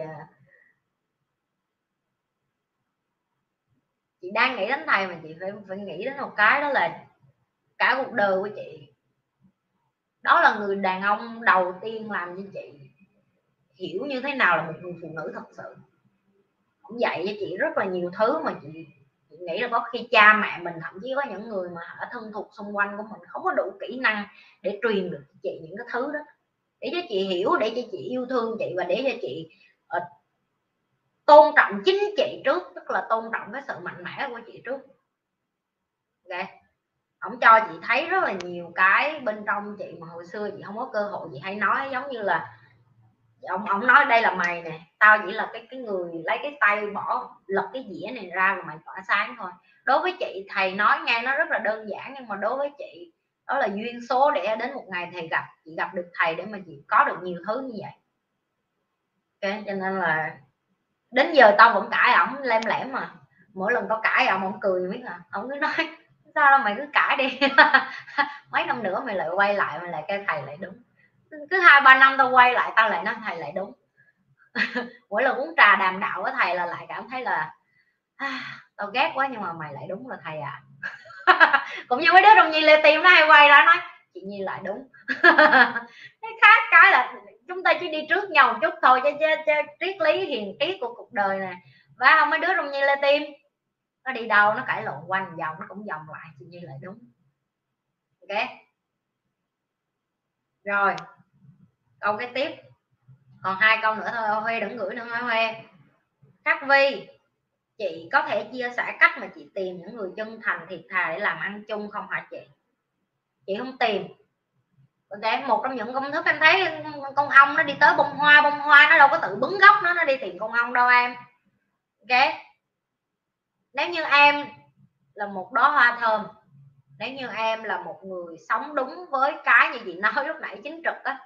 Chị đang nghĩ đến thầy mà chị phải nghĩ đến một cái, đó là cả cuộc đời của chị, đó là người đàn ông đầu tiên làm cho chị hiểu như thế nào là một người phụ nữ thật sự. Cũng dạy cho chị rất là nhiều thứ mà chị nghĩ là có khi cha mẹ mình, thậm chí có những người mà ở thân thuộc xung quanh của mình không có đủ kỹ năng để truyền được cho chị những cái thứ đó, để cho chị hiểu, để cho chị yêu thương chị, và để cho chị tôn trọng chính chị trước, tức là tôn trọng cái sự mạnh mẽ của chị trước. Ok, ổng cho chị thấy rất là nhiều cái bên trong chị mà hồi xưa chị không có cơ hội. Chị hay nói giống như là ổng nói đây là mày nè, tao chỉ là cái người lấy cái tay bỏ lật cái dĩa này ra và mày tỏa sáng thôi. Đối với chị, thầy nói nghe nó rất là đơn giản, nhưng mà đối với chị đó là duyên số để đến một ngày thầy gặp, chị gặp được thầy để mà chị có được nhiều thứ như vậy. Ok, cho nên là đến giờ tao vẫn cãi ổng lem lẻm mà. Mỗi lần tao cãi ổng cười biết hả, ổng cứ nói sao đâu mày cứ cãi đi. Mấy năm nữa mày lại quay lại, mày lại kêu thầy lại đúng. Cứ 2-3 năm tao quay lại, tao lại nói thầy lại đúng. Mỗi lần uống trà đàm đạo với thầy là lại cảm thấy là tao ghét quá, nhưng mà mày lại đúng rồi thầy à. Cũng như mấy đứa trong Nhi Lê Tim nó hay quay ra nói chị Nhi lại đúng. Cái khác cái là chúng ta chỉ đi trước nhau một chút thôi, chứ triết lý hiền triết của cuộc đời nè. Và không, mấy đứa trong Nhi Lê Tim nó đi đâu nó cãi lộn quanh vòng, nó cũng vòng lại chị Nhi lại đúng. Ok, rồi câu cái tiếp, còn 2 câu nữa thôi. Huê đừng gửi nữa Huê. Khắc Vi, chị có thể chia sẻ cách mà chị tìm những người chân thành thiệt thà để làm ăn chung không hả chị? Chị không tìm. Okay. Một trong những công thức em thấy con ong nó đi tới bông hoa nó đâu có tự bứng gốc nó đi tìm con ong đâu em. Ok, nếu như em là một đóa hoa thơm, nếu như em là một người sống đúng với cái như chị nói lúc nãy, chính trực á,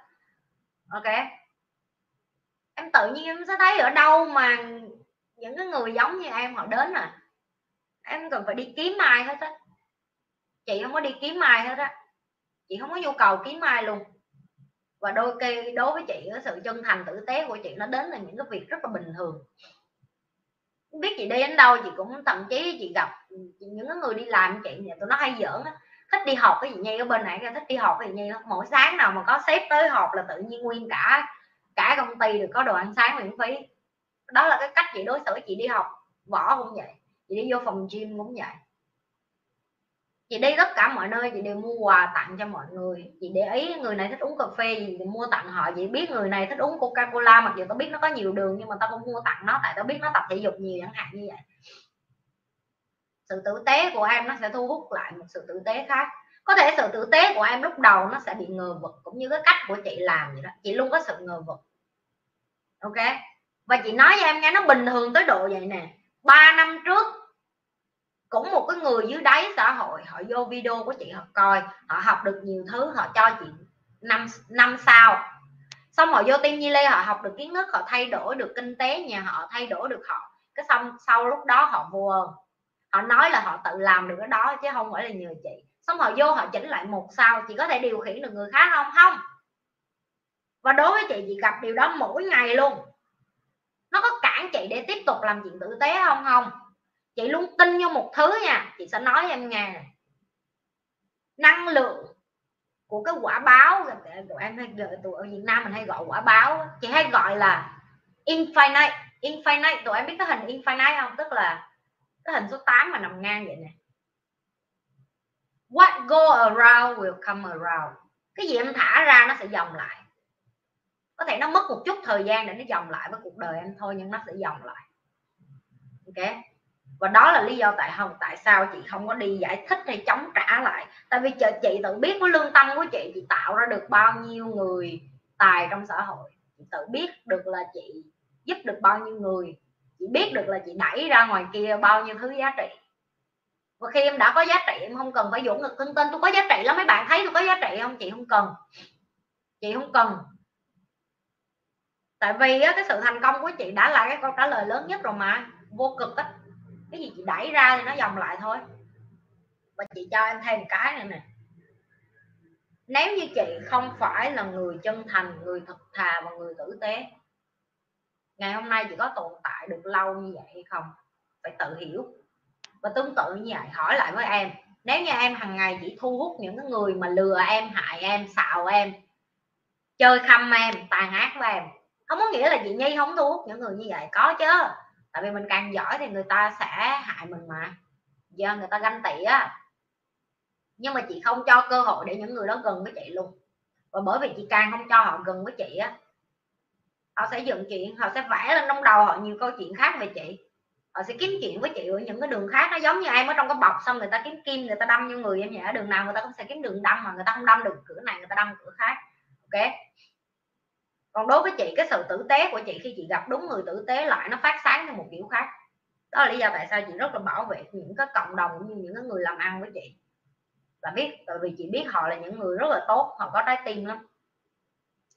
ok, em tự nhiên em sẽ thấy ở đâu mà những cái người giống như em họ đến à. Em không cần phải đi kiếm ai hết á, chị không có đi kiếm ai hết á, chị không có nhu cầu kiếm ai luôn. Và đôi khi đối với chị, cái sự chân thành tử tế của chị nó đến là những cái việc rất là bình thường. Không biết chị đi đến đâu, chị cũng thậm chí chị gặp những người đi làm chị, nhà tụi nó hay giỡn á, thích đi họp cái gì Nhi ở bên này, thích đi họp cái gì Nhi. Mỗi sáng nào mà có sếp tới họp là tự nhiên nguyên cả công ty được có đồ ăn sáng miễn phí. Đó là cái cách chị đối xử. Chị đi học võ cũng vậy, chị đi vô phòng gym cũng vậy, chị đi tất cả mọi nơi chị đều mua quà tặng cho mọi người. Chị để ý người này thích uống cà phê gì thì mua tặng họ. Chị biết người này thích uống Coca-Cola, mặc dù tao biết nó có nhiều đường nhưng mà tao cũng mua tặng nó, tại tao biết nó tập thể dục nhiều chẳng hạn. Như vậy sự tử tế của em nó sẽ thu hút lại một sự tử tế khác. Có thể sự tử tế của em lúc đầu nó sẽ bị ngờ vực, cũng như cái cách của chị làm vậy đó, chị luôn có sự ngờ vực. Ok, và chị nói với em nghe nó bình thường tới độ vậy nè, 3 năm trước cũng một cái người dưới đáy xã hội, họ vô video của chị, họ coi, họ học được nhiều thứ, họ cho chị 5 sao, xong họ vô team Nhi Lê, họ học được kiến thức, họ thay đổi được kinh tế nhà họ, thay đổi được họ cái xong sau lúc đó họ vô ơn, họ nói là họ tự làm được cái đó chứ không phải là nhờ chị. Xong họ vô họ chỉnh lại 1 sao. Chị có thể điều khiển được người khác không? Không, Và đối với chị gặp điều đó mỗi ngày luôn. Nó có cản chị để tiếp tục làm chuyện tử tế không? Không. Chị luôn tin vô một thứ nha, chị sẽ nói em nghe này. Năng lượng của cái quả báo, em hay gọi, tụi ở Việt Nam mình hay gọi quả báo, chị hay gọi là infinite. Infinite, tụi em biết cái hình infinite không? Tức là cái hình số 8 mà nằm ngang vậy nè. What go around will come around. Cái gì em thả ra nó sẽ dòng lại. Có thể nó mất một chút thời gian để nó dòng lại với cuộc đời em thôi, nhưng nó sẽ dòng lại. Ok. Và đó là lý do tại sao chị không có đi giải thích hay chống trả lại. Tại vì chị tự biết với lương tâm của chị tạo ra được bao nhiêu người tài trong xã hội. Chị tự biết được là chị giúp được bao nhiêu người. Chị biết được là chị đẩy ra ngoài kia bao nhiêu thứ giá trị. Và khi em đã có giá trị, em không cần phải dũng ngực thân tên. Tôi có giá trị lắm, mấy bạn thấy tôi có giá trị không? Chị không cần. Chị không cần. Tại vì cái sự thành công của chị đã là cái câu trả lời lớn nhất rồi mà. Vô cực á. Cái gì chị đẩy ra thì nó dòng lại thôi. Và chị cho em thêm một cái nữa nè. Nếu như chị không phải là người chân thành, người thật thà và người tử tế, ngày hôm nay chị có tồn tại được lâu như vậy hay không? Phải tự hiểu. Và tương tự như vậy, hỏi lại với em, nếu như em hàng ngày chỉ thu hút những người mà lừa em, hại em, xạo em, chơi khăm em, tàn ác với em, không có nghĩa là chị Nhi không thu hút những người như vậy. Có chứ. Tại vì mình càng giỏi thì người ta sẽ hại mình mà. Do người ta ganh tị á. Nhưng mà chị không cho cơ hội để những người đó gần với chị luôn. Và bởi vì chị càng không cho họ gần với chị á, họ sẽ dựng chuyện, họ sẽ vẽ lên trong đầu họ nhiều câu chuyện khác về chị. Họ sẽ kiếm chuyện với chị ở những cái đường khác. Nó giống như em ở trong cái bọc, xong người ta kiếm kim, người ta đâm vô người em vậy. Ở đường nào người ta cũng sẽ kiếm đường đâm, mà người ta không đâm được cửa này người ta đâm cửa khác. Ok. Còn đối với chị, cái sự tử tế của chị khi chị gặp đúng người tử tế lại, nó phát sáng theo một kiểu khác. Đó là lý do tại sao chị rất là bảo vệ những cái cộng đồng cũng như những cái người làm ăn với chị. Và biết, tại vì chị biết họ là những người rất là tốt, họ có trái tim lắm.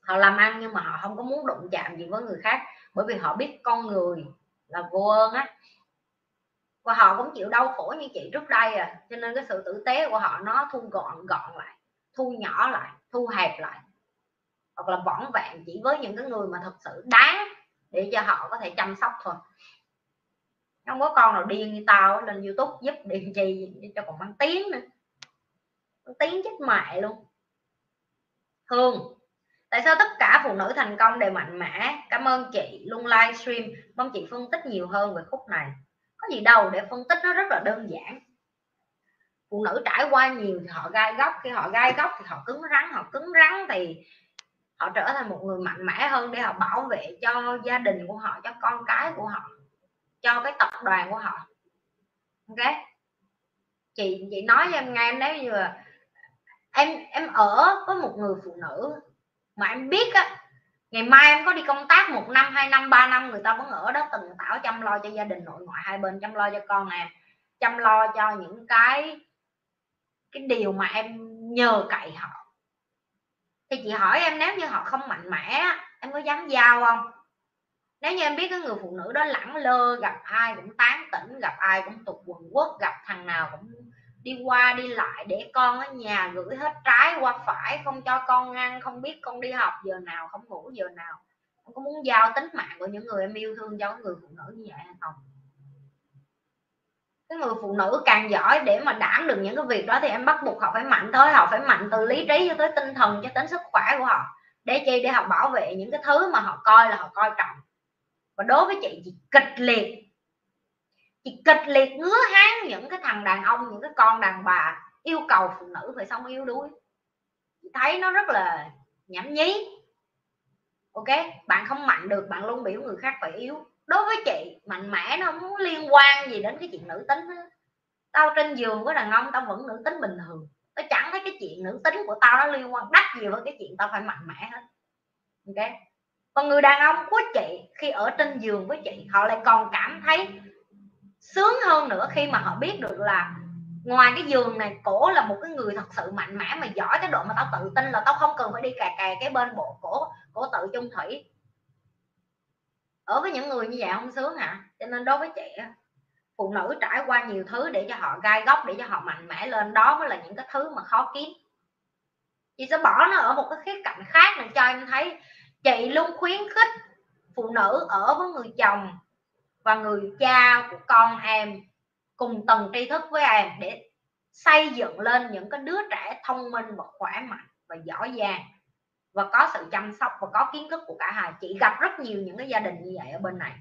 Họ làm ăn nhưng mà họ không có muốn đụng chạm gì với người khác, bởi vì họ biết con người là vô ơn á. Và họ cũng chịu đau khổ như chị trước đây à, cho nên cái sự tử tế của họ nó thu gọn lại, thu nhỏ lại, thu hẹp lại, hoặc là võng vẹn chỉ với những cái người mà thật sự đáng để cho họ có thể chăm sóc thôi. Không có con nào điên như tao lên YouTube giúp điền trì cho còn mang tiếng nữa, mang tiếng chết mẹ luôn. Hương, tại sao tất cả phụ nữ thành công đều mạnh mẽ? Cảm ơn chị luôn livestream, mong chị phân tích nhiều hơn về khúc này. Có gì đâu để phân tích, nó rất là đơn giản. Phụ nữ trải qua nhiều thì họ gai góc, khi họ gai góc thì họ cứng rắn thì họ trở thành một người mạnh mẽ hơn, để họ bảo vệ cho gia đình của họ, cho con cái của họ, cho cái tập đoàn của họ. Ok. Chị nói cho em nghe, nếu như là em ở với một người phụ nữ mà em biết á, ngày mai em có đi công tác 1 năm 2 năm 3 năm, người ta vẫn ở đó từng tảo chăm lo cho gia đình nội ngoại hai bên, chăm lo cho con em, chăm lo cho những cái điều mà em nhờ cậy họ. Thì chị hỏi em, nếu như họ không mạnh mẽ, em có dám giao không? Nếu như em biết cái người phụ nữ đó lẳng lơ, gặp ai cũng tán tỉnh, gặp ai cũng tục quần quất, gặp thằng nào cũng đi qua đi lại, để con ở nhà, gửi hết trái qua phải, không cho con ăn, không biết con đi học giờ nào, không ngủ giờ nào, em có muốn giao tính mạng của những người em yêu thương cho người phụ nữ như vậy hay không? Cái người phụ nữ càng giỏi để mà đảm được những cái việc đó thì em bắt buộc họ phải mạnh thôi. Họ phải mạnh từ lý trí cho tới tinh thần, cho đến sức khỏe của họ. Để chi? Để họ bảo vệ những cái thứ mà họ coi là họ coi trọng. Và đối với chị kịch liệt. Chị kịch liệt ngứa háng những cái thằng đàn ông, những cái con đàn bà yêu cầu phụ nữ phải sống yếu đuối. Chị thấy nó rất là nhảm nhí. Ok, bạn không mạnh được, bạn luôn biểu người khác phải yếu. Đối với chị, mạnh mẽ nó không liên quan gì đến cái chuyện nữ tính đó. Tao trên giường với đàn ông tao vẫn nữ tính bình thường. Tao chẳng thấy cái chuyện nữ tính của tao nó liên quan đắt gì với cái chuyện tao phải mạnh mẽ hết. Ok. Còn người đàn ông của chị, khi ở trên giường với chị, họ lại còn cảm thấy sướng hơn nữa khi mà họ biết được là ngoài cái giường này, cổ là một cái người thật sự mạnh mẽ mà giỏi cái độ mà tao tự tin là tao không cần phải đi cà cà cái bên bộ cổ tự chung thủy. Ở với những người như vậy không sướng hả? Cho nên đối với chị, phụ nữ trải qua nhiều thứ để cho họ gai góc, để cho họ mạnh mẽ lên. Đó mới là những cái thứ mà khó kiếm. Chị sẽ bỏ nó ở một cái khía cạnh khác để cho em thấy. Chị luôn khuyến khích phụ nữ ở với người chồng và người cha của con em cùng tầng tri thức với em để xây dựng lên những cái đứa trẻ thông minh và khỏe mạnh và giỏi giang và có sự chăm sóc và có kiến thức của cả hai. Chị gặp rất nhiều những cái gia đình như vậy ở bên này,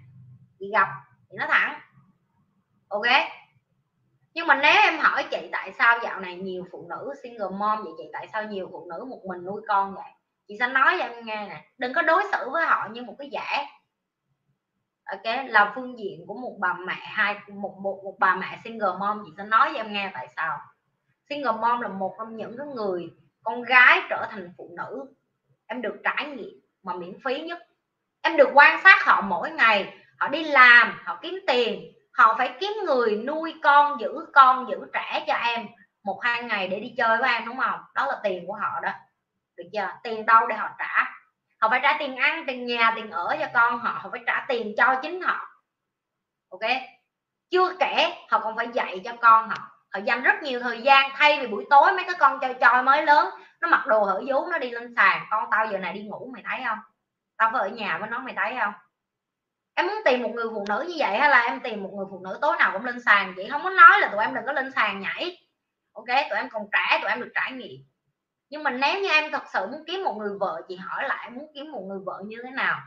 chị gặp, chị nói thẳng, ok. Nhưng mà nếu em hỏi chị tại sao dạo này nhiều phụ nữ single mom vậy chị, tại sao nhiều phụ nữ một mình nuôi con vậy, chị sẽ nói cho em nghe nè, đừng có đối xử với họ như một cái giả. Ok, là phương diện của một bà mẹ một bà mẹ single mom. Chị sẽ nói cho em nghe tại sao single mom là một trong những cái người con gái trở thành phụ nữ em được trải nghiệm mà miễn phí nhất. Em được quan sát họ mỗi ngày, họ đi làm, họ kiếm tiền, họ phải kiếm người nuôi con, giữ con, giữ trẻ cho em 1-2 ngày để đi chơi với em, đúng không? Đó là tiền của họ đó, được chưa? Tiền đâu để họ trả? Họ phải trả tiền ăn, tiền nhà, tiền ở cho con họ, họ phải trả tiền cho chính họ, ok? Chưa kể họ còn phải dạy cho con họ, họ dành rất nhiều thời gian. Thay vì buổi tối mấy cái con chơi mới lớn nó mặc đồ hở vú nó đi lên sàn, con tao giờ này đi ngủ mày thấy không, tao phải ở nhà với nó mày thấy không. Em muốn tìm một người phụ nữ như vậy hay là em tìm một người phụ nữ tối nào cũng lên sàn? Chị không có nói là tụi em đừng có lên sàn nhảy, ok, tụi em còn trẻ, tụi em được trải nghiệm. Nhưng mà nếu như em thật sự muốn kiếm một người vợ, chị hỏi lại muốn kiếm một người vợ như thế nào.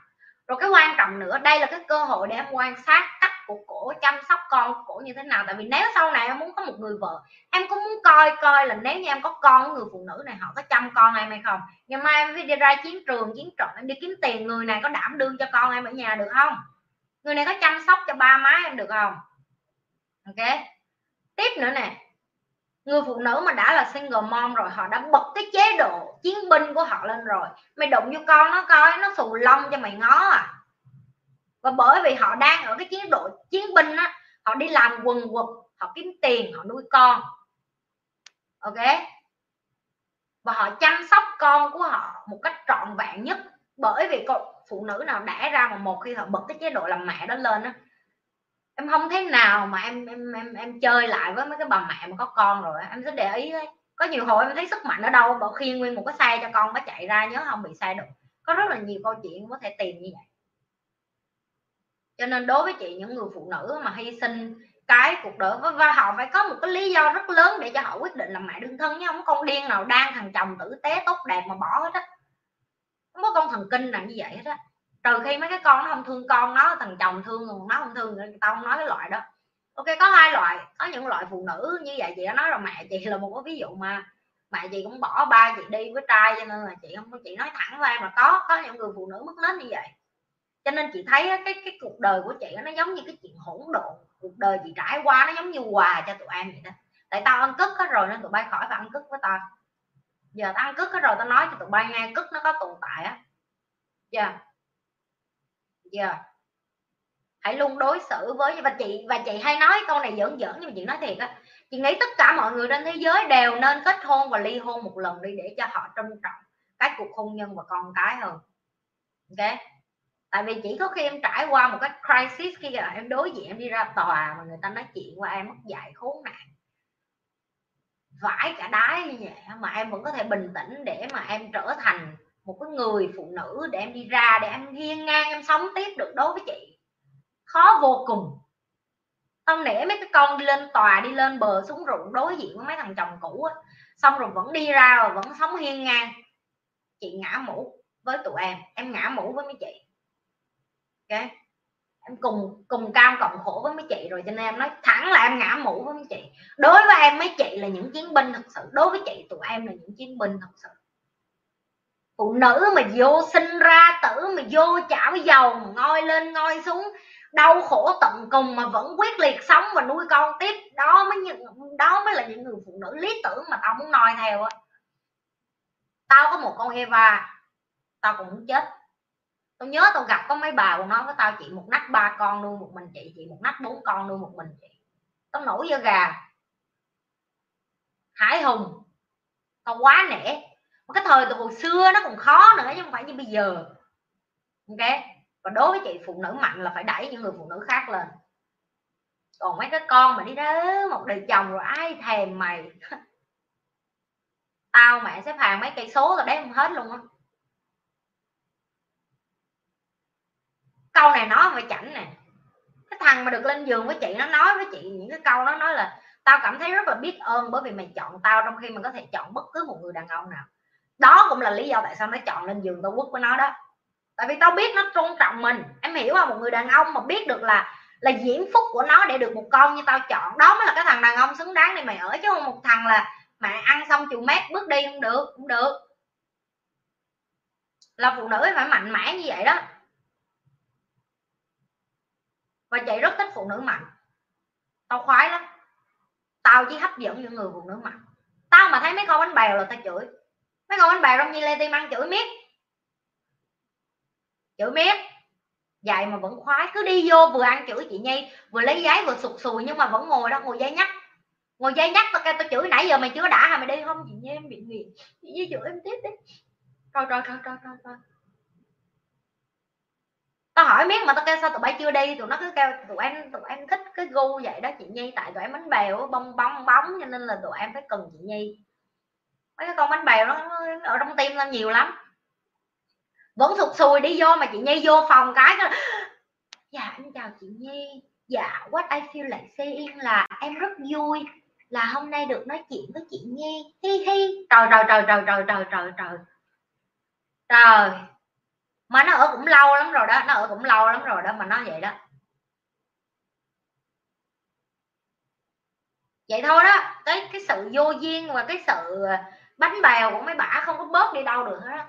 Rồi cái quan trọng nữa, đây là cái cơ hội để em quan sát cách của cổ chăm sóc con của cổ như thế nào. Tại vì nếu sau này em muốn có một người vợ, em cũng muốn coi là nếu như em có con, người phụ nữ này họ có chăm con em hay không. Ngày mai em đi ra chiến trường, chiến trận, em đi kiếm tiền, người này có đảm đương cho con em ở nhà được không? Người này có chăm sóc cho ba má em được không? Ok. Tiếp nữa nè, người phụ nữ mà đã là single mom rồi, họ đã bật cái chế độ chiến binh của họ lên rồi. Mày đụng vô con nó coi, nó xù lông cho mày ngó à. Và bởi vì họ đang ở cái chế độ chiến binh á, họ đi làm quần quật, họ kiếm tiền, họ nuôi con, ok, và họ chăm sóc con của họ một cách trọn vẹn nhất. Bởi vì phụ nữ nào đẻ ra mà một khi họ bật cái chế độ làm mẹ đó lên á, em không thế nào mà em chơi lại với mấy cái bà mẹ mà có con rồi. Em rất để ý đấy, có nhiều hồi em thấy sức mạnh ở đâu bỏ khiêng nguyên một cái xe cho con nó chạy ra, nhớ không, bị xe đụng. Có rất là nhiều câu chuyện có thể tìm như vậy. Cho nên đối với chị, những người phụ nữ mà hy sinh cái cuộc đời và họ phải có một cái lý do rất lớn để cho họ quyết định làm mẹ đơn thân, chứ không có con điên nào đang thằng chồng tử tế tốt đẹp mà bỏ hết á, không có con thần kinh nào như vậy hết á. Trừ khi mấy cái con nó không thương con nó, thằng chồng thương rồi nó không thương, người ta không nói cái loại đó. Ok, có hai loại, có những loại phụ nữ như vậy. Chị đã nói rồi, mẹ chị là một cái ví dụ mà mẹ chị cũng bỏ ba chị đi với trai, cho nên là chị không, chị nói thẳng ra mà có những người phụ nữ mất nết như vậy. Cho nên chị thấy cái cuộc đời của chị nó giống như cái chuyện hỗn độn, cuộc đời chị trải qua nó giống như quà cho tụi em vậy đó. Tại tao ăn cứt hết rồi nên tụi bay khỏi phải ăn cứt với tao, giờ tao ăn cứt hết rồi tao nói cho tụi bay nghe cứt nó có tồn tại á. Hãy luôn đối xử với, và chị hay nói câu này giỡn giỡn nhưng mà chị nói thiệt á, chị nghĩ tất cả mọi người trên thế giới đều nên kết hôn và ly hôn một lần đi để cho họ trân trọng cái cuộc hôn nhân và con cái hơn, ok. Tại vì chỉ có khi em trải qua một cái crisis, khi là em đối diện, em đi ra tòa mà người ta nói chuyện qua em mất dạy khốn nạn vãi cả đái như vậy, mà em vẫn có thể bình tĩnh để mà em trở thành một cái người phụ nữ để em đi ra, để em hiên ngang, em sống tiếp được. Đối với chị khó vô cùng. Tao nể mấy cái con đi lên tòa, đi lên bờ xuống ruộng đối diện với mấy thằng chồng cũ á, xong rồi vẫn đi ra và vẫn sống hiên ngang. Chị ngã mũ với tụi em ngã mũ với mấy chị, okay. Em cùng cam cộng khổ với mấy chị rồi, cho nên em nói thẳng là em ngã mũ với mấy chị. Đối với em mấy chị là những chiến binh thật sự, đối với chị tụi em là những chiến binh thật sự. Phụ nữ mà vô sinh ra tử, mà vô chảo dầu, mà ngoi lên ngoi xuống, đau khổ tận cùng mà vẫn quyết liệt sống và nuôi con tiếp, đó mới là những người phụ nữ lý tưởng mà tao muốn noi theo á. Tao có một con Eva, tao cũng muốn chết. Tao nhớ tao gặp có mấy bà còn nói với tao, chị một nách 3 con nuôi một mình chị một nách 4 con nuôi một mình chị. Tao nổi da gà, hãi hùng, tao quá nể. Cái thời từ hồi xưa nó còn khó nữa chứ không phải như bây giờ, ok. Và đối với chị, phụ nữ mạnh là phải đẩy những người phụ nữ khác lên. Còn mấy cái con mà đi đó một đời chồng rồi ai thèm mày Tao mẹ xếp hàng mấy cây số rồi đấy, không hết luôn á. Câu này nói về chảnh nè, cái thằng mà được lên giường với chị nó nói với chị những cái câu, nó nói là tao cảm thấy rất là biết ơn bởi vì mày chọn tao trong khi mình có thể chọn bất cứ một người đàn ông nào. Đó cũng là lý do tại sao nó chọn lên giường tao quất với nó đó, tại vì tao biết nó tôn trọng mình, em hiểu không? Một người đàn ông mà biết được là diễm phúc của nó để được một con như tao chọn, đó mới là cái thằng đàn ông xứng đáng để mày ở, chứ không một thằng là mày ăn xong chịu mát bước đi không được, cũng được. Là phụ nữ phải mạnh mẽ như vậy đó, và chị rất thích phụ nữ mạnh, tao khoái lắm. Tao chỉ hấp dẫn những người phụ nữ mạnh. Tao mà thấy mấy con bánh bèo là tao chửi, mấy con bánh bèo trong Nhi Lê Tim ăn chửi miết, chửi miết. Vậy mà vẫn khoái, cứ đi vô vừa ăn chửi chị Nhi, vừa lấy giấy vừa sụt sùi, nhưng mà vẫn ngồi đó, ngồi dây nhắc, ngồi dây nhắc. Tao chửi nãy giờ mày chưa đã hả, mày đi không? Chị Nhi em bị nghiện, chị Nhi chửi em tiếp đi. Rồi. Tao hỏi miết mà tao kêu sao tụi bay chưa đi, tụi nó cứ kêu tụi em thích cái gu vậy đó chị Nhi, tại tụi em bánh bèo bong bóng cho nên là tụi em phải cần chị Nhi. Mấy cái con bánh bèo nó ở trong tim tao nhiều lắm, vẫn sụt sùi đi vô mà chị Nhi vô phòng cái đó. Dạ em chào chị Nhi, dạ what I feel like saying là em rất vui là hôm nay được nói chuyện với chị Nhi, hi hi. Trời. Mà nó ở cũng lâu lắm rồi đó, mà nó vậy đó. Vậy thôi đó, cái sự vô duyên và cái sự bánh bèo của mấy bả không có bớt đi đâu được hết đó.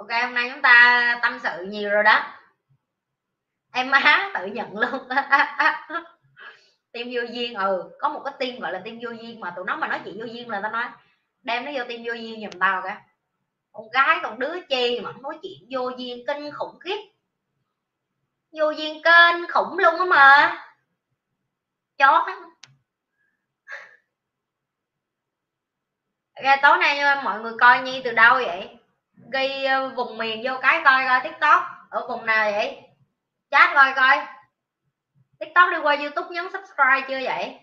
Ok, hôm nay chúng ta tâm sự nhiều rồi đó. Em má tự nhận luôn. Team vô duyên, có một cái team gọi là team vô duyên, mà tụi nó mà nói chuyện vô duyên là tao nói đem nó vô team vô duyên giùm tao cả. Con gái còn đứa chi mà nói chuyện vô duyên kinh khủng khiếp. Vô duyên kinh khủng luôn á mà. Chó. Ra tối nay mọi người coi Nhi từ đâu vậy? Ghi vùng miền vô cái coi TikTok ở vùng nào vậy? Chat coi TikTok đi, qua YouTube nhấn subscribe chưa vậy?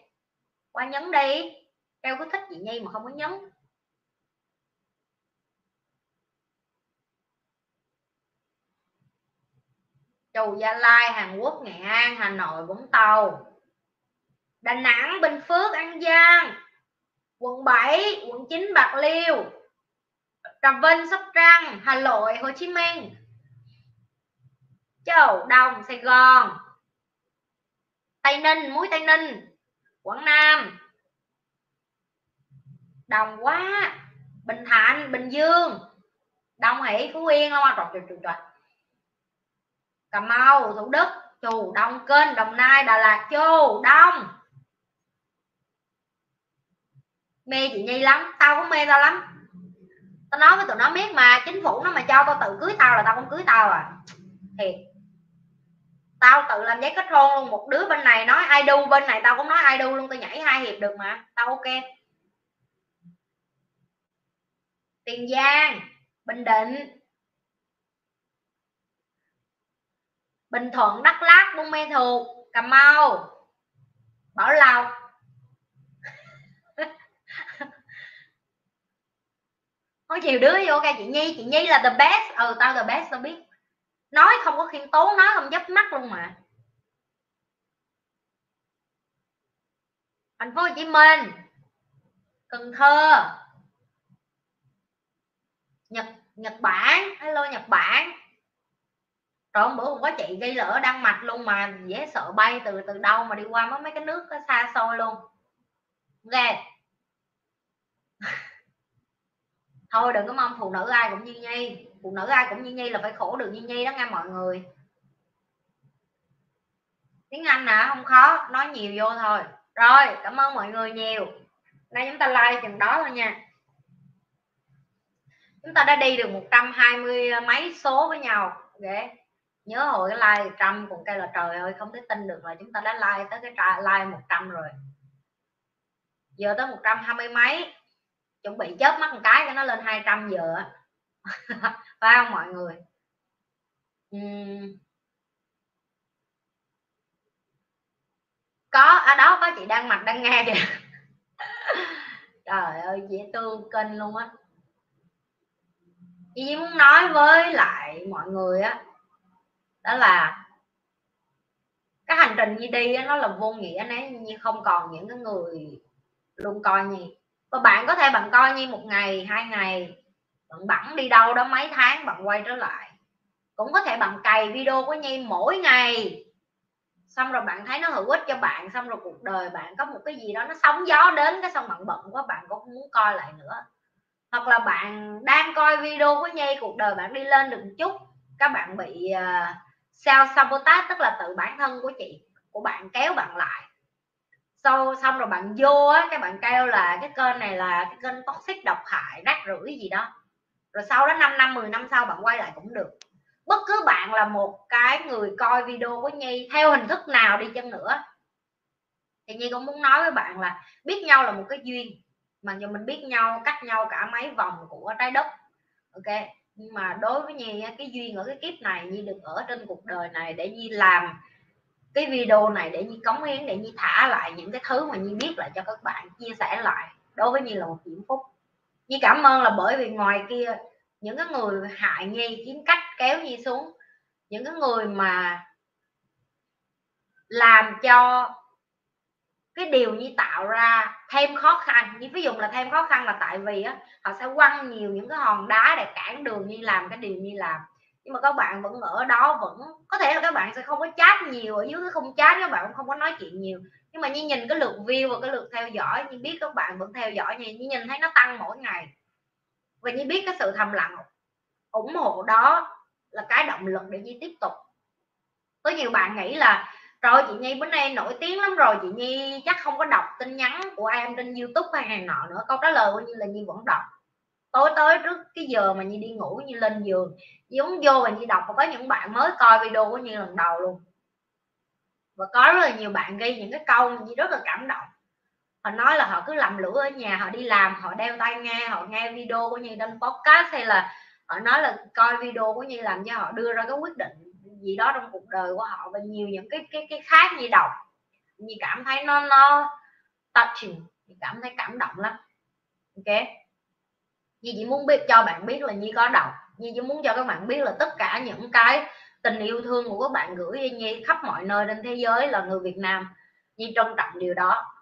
Qua nhấn đi, em có thích chị Nhi mà không có nhấn. Trù Gia Lai, Hàn Quốc, Nghệ An, Hà Nội, Vũng Tàu, Đà Nẵng, Bình Phước, An Giang, quận 7, quận 9, Bạc Liêu, Trà Vinh, Sóc Trăng, Hà Nội, Hồ Chí Minh, Châu Đồng, Sài Gòn, Tây Ninh, Muối Tây Ninh, Quảng Nam, Đồng Quá, Bình Thạnh, Bình Dương, Đồng Hỷ, Phú Yên, Long An, Cà Mau, Thủ Đức, Chù Đông, Kênh, Đồng Nai, Đà Lạt, Chù Đông. Mê chị Nhi lắm, tao cũng mê tao lắm. Tao nói với tụi nó biết mà, chính phủ nó mà cho tao tự cưới tao là tao không cưới tao à. Thiệt. Tao tự làm giấy kết hôn luôn, một đứa bên này nói I do, bên này tao cũng nói I do luôn, tao nhảy 2 hiệp được mà, tao ok. Tiền Giang, Bình Định, Bình Thuận, Đắk Lắk, Buôn Mê Thuột, Cà Mau, Bảo Lộc. Có nhiều đứa vô okay, chị Nhi là the best, tao the best, tao biết, nói không có khiêm tốn, nói không dấp mắt luôn mà. Thành phố Hồ Chí Minh, Cần Thơ, Nhật Bản, hello Nhật Bản. Trời, hôm bữa không có chị gây lỡ Đan Mạch luôn mà dễ sợ, bay từ đâu mà đi qua mấy cái nước xa xôi luôn. Ok. Thôi đừng có mong phụ nữ ai cũng như Nhi, phụ nữ ai cũng như Nhi là phải khổ được như Nhi đó nghe mọi người. Tiếng Anh hả? Không khó, nói nhiều vô thôi. Rồi, cảm ơn mọi người nhiều. Nay chúng ta like chừng đó thôi nha. Chúng ta đã đi được 120 mấy số với nhau. Ghê. Nhớ hồi cái like 100 còn kêu là trời ơi không thể tin được là chúng ta đã like tới cái like 100 rồi. Giờ tới 120 mấy. chuẩn bị chớp mắt một cái cho nó lên 200 giờ phải không mọi người? Có ở đó có chị đang mặc đang nghe kìa. Trời ơi dễ thương kênh luôn á. Chị muốn nói với lại mọi người á đó, là cái hành trình Nhi đi nó là vô nghĩa, Nhi không còn những cái người luôn coi Nhi. Và bạn có thể bạn coi Nhi một ngày, hai ngày, bạn bẵng đi đâu đó mấy tháng bạn quay trở lại. Cũng có thể bạn cày video của Nhi mỗi ngày, xong rồi bạn thấy nó hữu ích cho bạn, xong rồi cuộc đời bạn có một cái gì đó nó sóng gió đến, cái xong bạn bận quá bạn cũng không muốn coi lại nữa. Hoặc là bạn đang coi video của Nhi, cuộc đời bạn đi lên được một chút, các bạn bị self sabotage, tức là tự bản thân của chị của bạn kéo bạn lại. Xong rồi bạn vô á, các bạn kêu là cái kênh này là cái kênh toxic, độc hại, rác rưởi gì đó. Rồi sau đó 5 năm 10 năm sau bạn quay lại cũng được. Bất cứ bạn là một cái người coi video của Nhi theo hình thức nào đi chăng nữa, thì Nhi cũng muốn nói với bạn là biết nhau là một cái duyên. Mặc dù mình biết nhau, cách nhau cả mấy vòng của trái đất, ok, nhưng mà đối với Nhi cái duyên ở cái kiếp này, Nhi được ở trên cuộc đời này để Nhi làm cái video này, để Nhi cống hiến, để Nhi thả lại những cái thứ mà Nhi biết lại cho các bạn, chia sẻ lại. Đối với Nhi là một hạnh phúc. Nhi cảm ơn là bởi vì ngoài kia những cái người hại Nhi, kiếm cách kéo Nhi xuống, những cái người mà làm cho cái điều Nhi tạo ra thêm khó khăn, Nhi ví dụ là thêm khó khăn là tại vì á, họ sẽ quăng nhiều những cái hòn đá để cản đường Nhi làm cái điều Nhi làm. Nhưng mà các bạn vẫn ở đó, vẫn có thể là các bạn sẽ không có chat nhiều, ở dưới cái không chat các bạn cũng không có nói chuyện nhiều, nhưng mà Nhi nhìn cái lượt view và cái lượt theo dõi, Nhi biết các bạn vẫn theo dõi, Nhi nhìn thấy nó tăng mỗi ngày, và Nhi biết cái sự thầm lặng ủng hộ đó là cái động lực để Nhi tiếp tục. Có nhiều bạn nghĩ là rồi chị Nhi bữa nay nổi tiếng lắm rồi, chị Nhi chắc không có đọc tin nhắn của em trên YouTube hay này nọ nữa. Câu trả lời của Nhi là Nhi vẫn đọc. Tối tới trước cái giờ mà Nhi đi ngủ, Nhi lên giường, Nhi uống vô và Nhi đọc. Và có những bạn mới coi video của Nhi lần đầu luôn. Và có rất là nhiều bạn ghi những cái câu Nhi rất là cảm động. Họ nói là họ cứ làm lửa ở nhà, họ đi làm, họ đeo tai nghe, họ nghe video của Nhi trên podcast, hay là họ nói là coi video của Nhi làm cho họ đưa ra cái quyết định gì đó trong cuộc đời của họ, và nhiều những cái khác. Nhi đọc, Nhi cảm thấy nó touching, Nhi cảm thấy cảm động lắm. Ok, Nhi chỉ muốn biết cho bạn biết là Nhi có đọc. Nhi chỉ muốn cho các bạn biết là tất cả những cái tình yêu thương của các bạn gửi cho Nhi khắp mọi nơi trên thế giới, là người Việt Nam, Nhi trân trọng điều đó.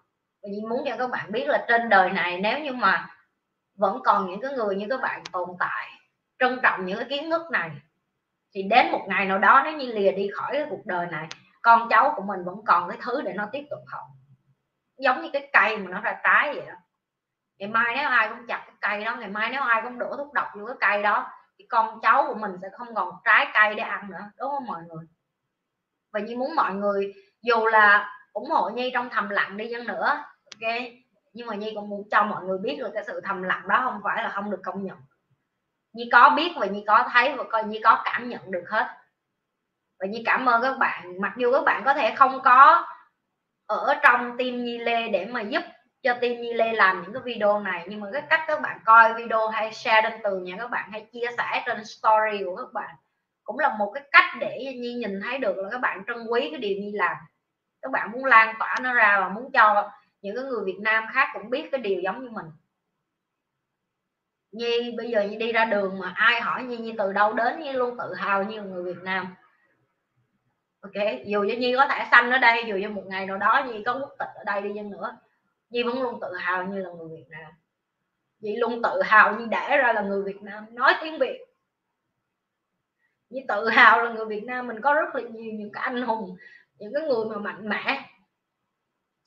Và Nhi muốn cho các bạn biết là trên đời này, nếu như mà vẫn còn những cái người như các bạn tồn tại, trân trọng những cái kiến thức này, thì đến một ngày nào đó nếu Nhi lìa đi khỏi cái cuộc đời này, con cháu của mình vẫn còn cái thứ để nó tiếp tục học. Giống như cái cây mà nó ra trái vậy đó. Ngày mai nếu ai cũng chặt cái cây đó, ngày mai nếu ai cũng đổ thuốc độc vô cái cây đó, thì con cháu của mình sẽ không còn trái cây để ăn nữa, đúng không mọi người? Và Nhi muốn mọi người dù là ủng hộ Nhi trong thầm lặng đi chăng nữa, ok, nhưng mà Nhi cũng muốn cho mọi người biết là cái sự thầm lặng đó không phải là không được công nhận. Nhi có biết và Nhi có thấy và coi Nhi có cảm nhận được hết. Và Nhi cảm ơn các bạn, mặc dù các bạn có thể không có ở trong team Nhi Lê để mà giúp cho team Nhi Lê làm những cái video này, nhưng mà cái cách các bạn coi video hay share trên tường nhà các bạn, hay chia sẻ trên story của các bạn, cũng là một cái cách để Nhi nhìn thấy được là các bạn trân quý cái điều Nhi làm. Các bạn muốn lan tỏa nó ra và muốn cho những cái người Việt Nam khác cũng biết cái điều giống như mình. Nhi bây giờ Nhi đi ra đường mà ai hỏi Nhi từ đâu đến, Nhi luôn tự hào như người Việt Nam. Ok, dù cho Nhi có thẻ xanh ở đây, dù cho một ngày nào đó Nhi có quốc tịch ở đây đi chăng nữa, Nhi vẫn luôn tự hào như là người Việt Nam. Nhi luôn tự hào Nhi đẻ ra là người Việt Nam, nói tiếng Việt. Nhi tự hào là người Việt Nam mình có rất là nhiều những cái anh hùng, những cái người mà mạnh mẽ,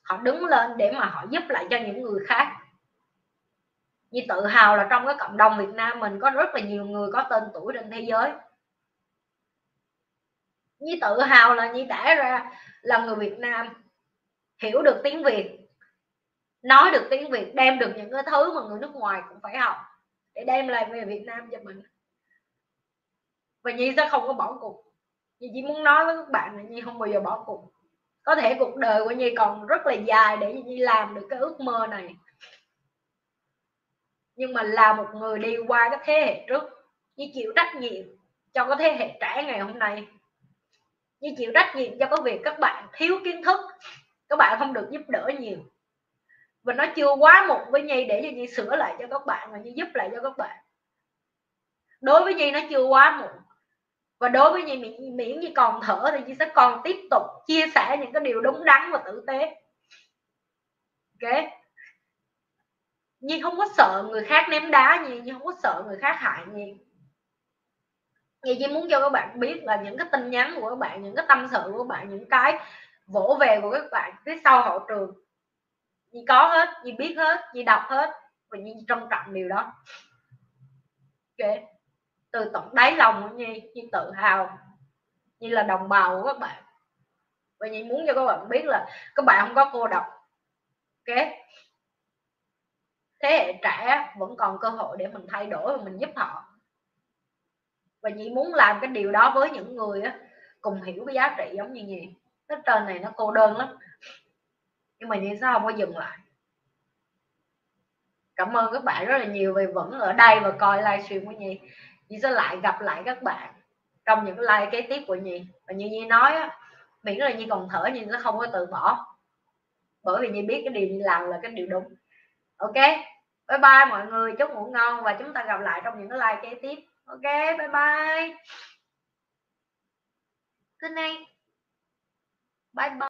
họ đứng lên để mà họ giúp lại cho những người khác. Nhi tự hào là trong cái cộng đồng Việt Nam mình có rất là nhiều người có tên tuổi trên thế giới. Nhi tự hào là Nhi đẻ ra là người Việt Nam, hiểu được tiếng Việt, nói được tiếng Việt, đem được những cái thứ mà người nước ngoài cũng phải học để đem lại về Việt Nam cho mình. Và Nhi sẽ không có bỏ cuộc. Nhi chỉ muốn nói với các bạn là Nhi không bao giờ bỏ cuộc. Có thể cuộc đời của Nhi còn rất là dài để Nhi làm được cái ước mơ này, nhưng mà là một người đi qua các thế hệ trước, như chịu trách nhiệm cho cái thế hệ trẻ ngày hôm nay, như chịu trách nhiệm cho cái việc các bạn thiếu kiến thức, các bạn không được giúp đỡ nhiều. Và nó chưa quá muộn với Nhi để cho Nhi sửa lại cho các bạn và Nhi giúp lại cho các bạn. Đối với Nhi nó chưa quá muộn. Và đối với Nhi, miễn Nhi còn thở thì Nhi sẽ còn tiếp tục chia sẻ những cái điều đúng đắn và tử tế. Ok. Nhi không có sợ người khác ném đá Nhi, Nhi không có sợ người khác hại Nhi. Nhi chỉ muốn cho các bạn biết là những cái tin nhắn của các bạn, những cái tâm sự của các bạn, những cái vỗ về của các bạn phía sau hậu trường, Nhi có hết, Nhi biết hết, Nhi đọc hết và Nhi trân trọng điều đó. Ok. Từ tận đáy lòng của Nhi, Nhi tự hào Nhi là đồng bào của các bạn. Và Nhi muốn cho các bạn biết là các bạn không có cô độc. Ok. Thế hệ trẻ vẫn còn cơ hội để mình thay đổi và mình giúp họ. Và Nhi muốn làm cái điều đó với những người cùng hiểu cái giá trị giống như Nhi. Cái trên này nó cô đơn lắm, nhưng mà Nhi sẽ không có dừng lại. Cảm ơn các bạn rất là nhiều vì vẫn ở đây và coi livestream của Nhi. Nhi sẽ lại gặp lại các bạn trong những cái live kế tiếp của Nhi. Và như Nhi nói á, miễn là Nhi còn thở Nhi nó không có từ bỏ, bởi vì Nhi biết cái điều Nhi làm là cái điều đúng. Ok, bye bye mọi người, chúc ngủ ngon và chúng ta gặp lại trong những cái live kế tiếp. Ok, bye bye. Good night. Bye bye.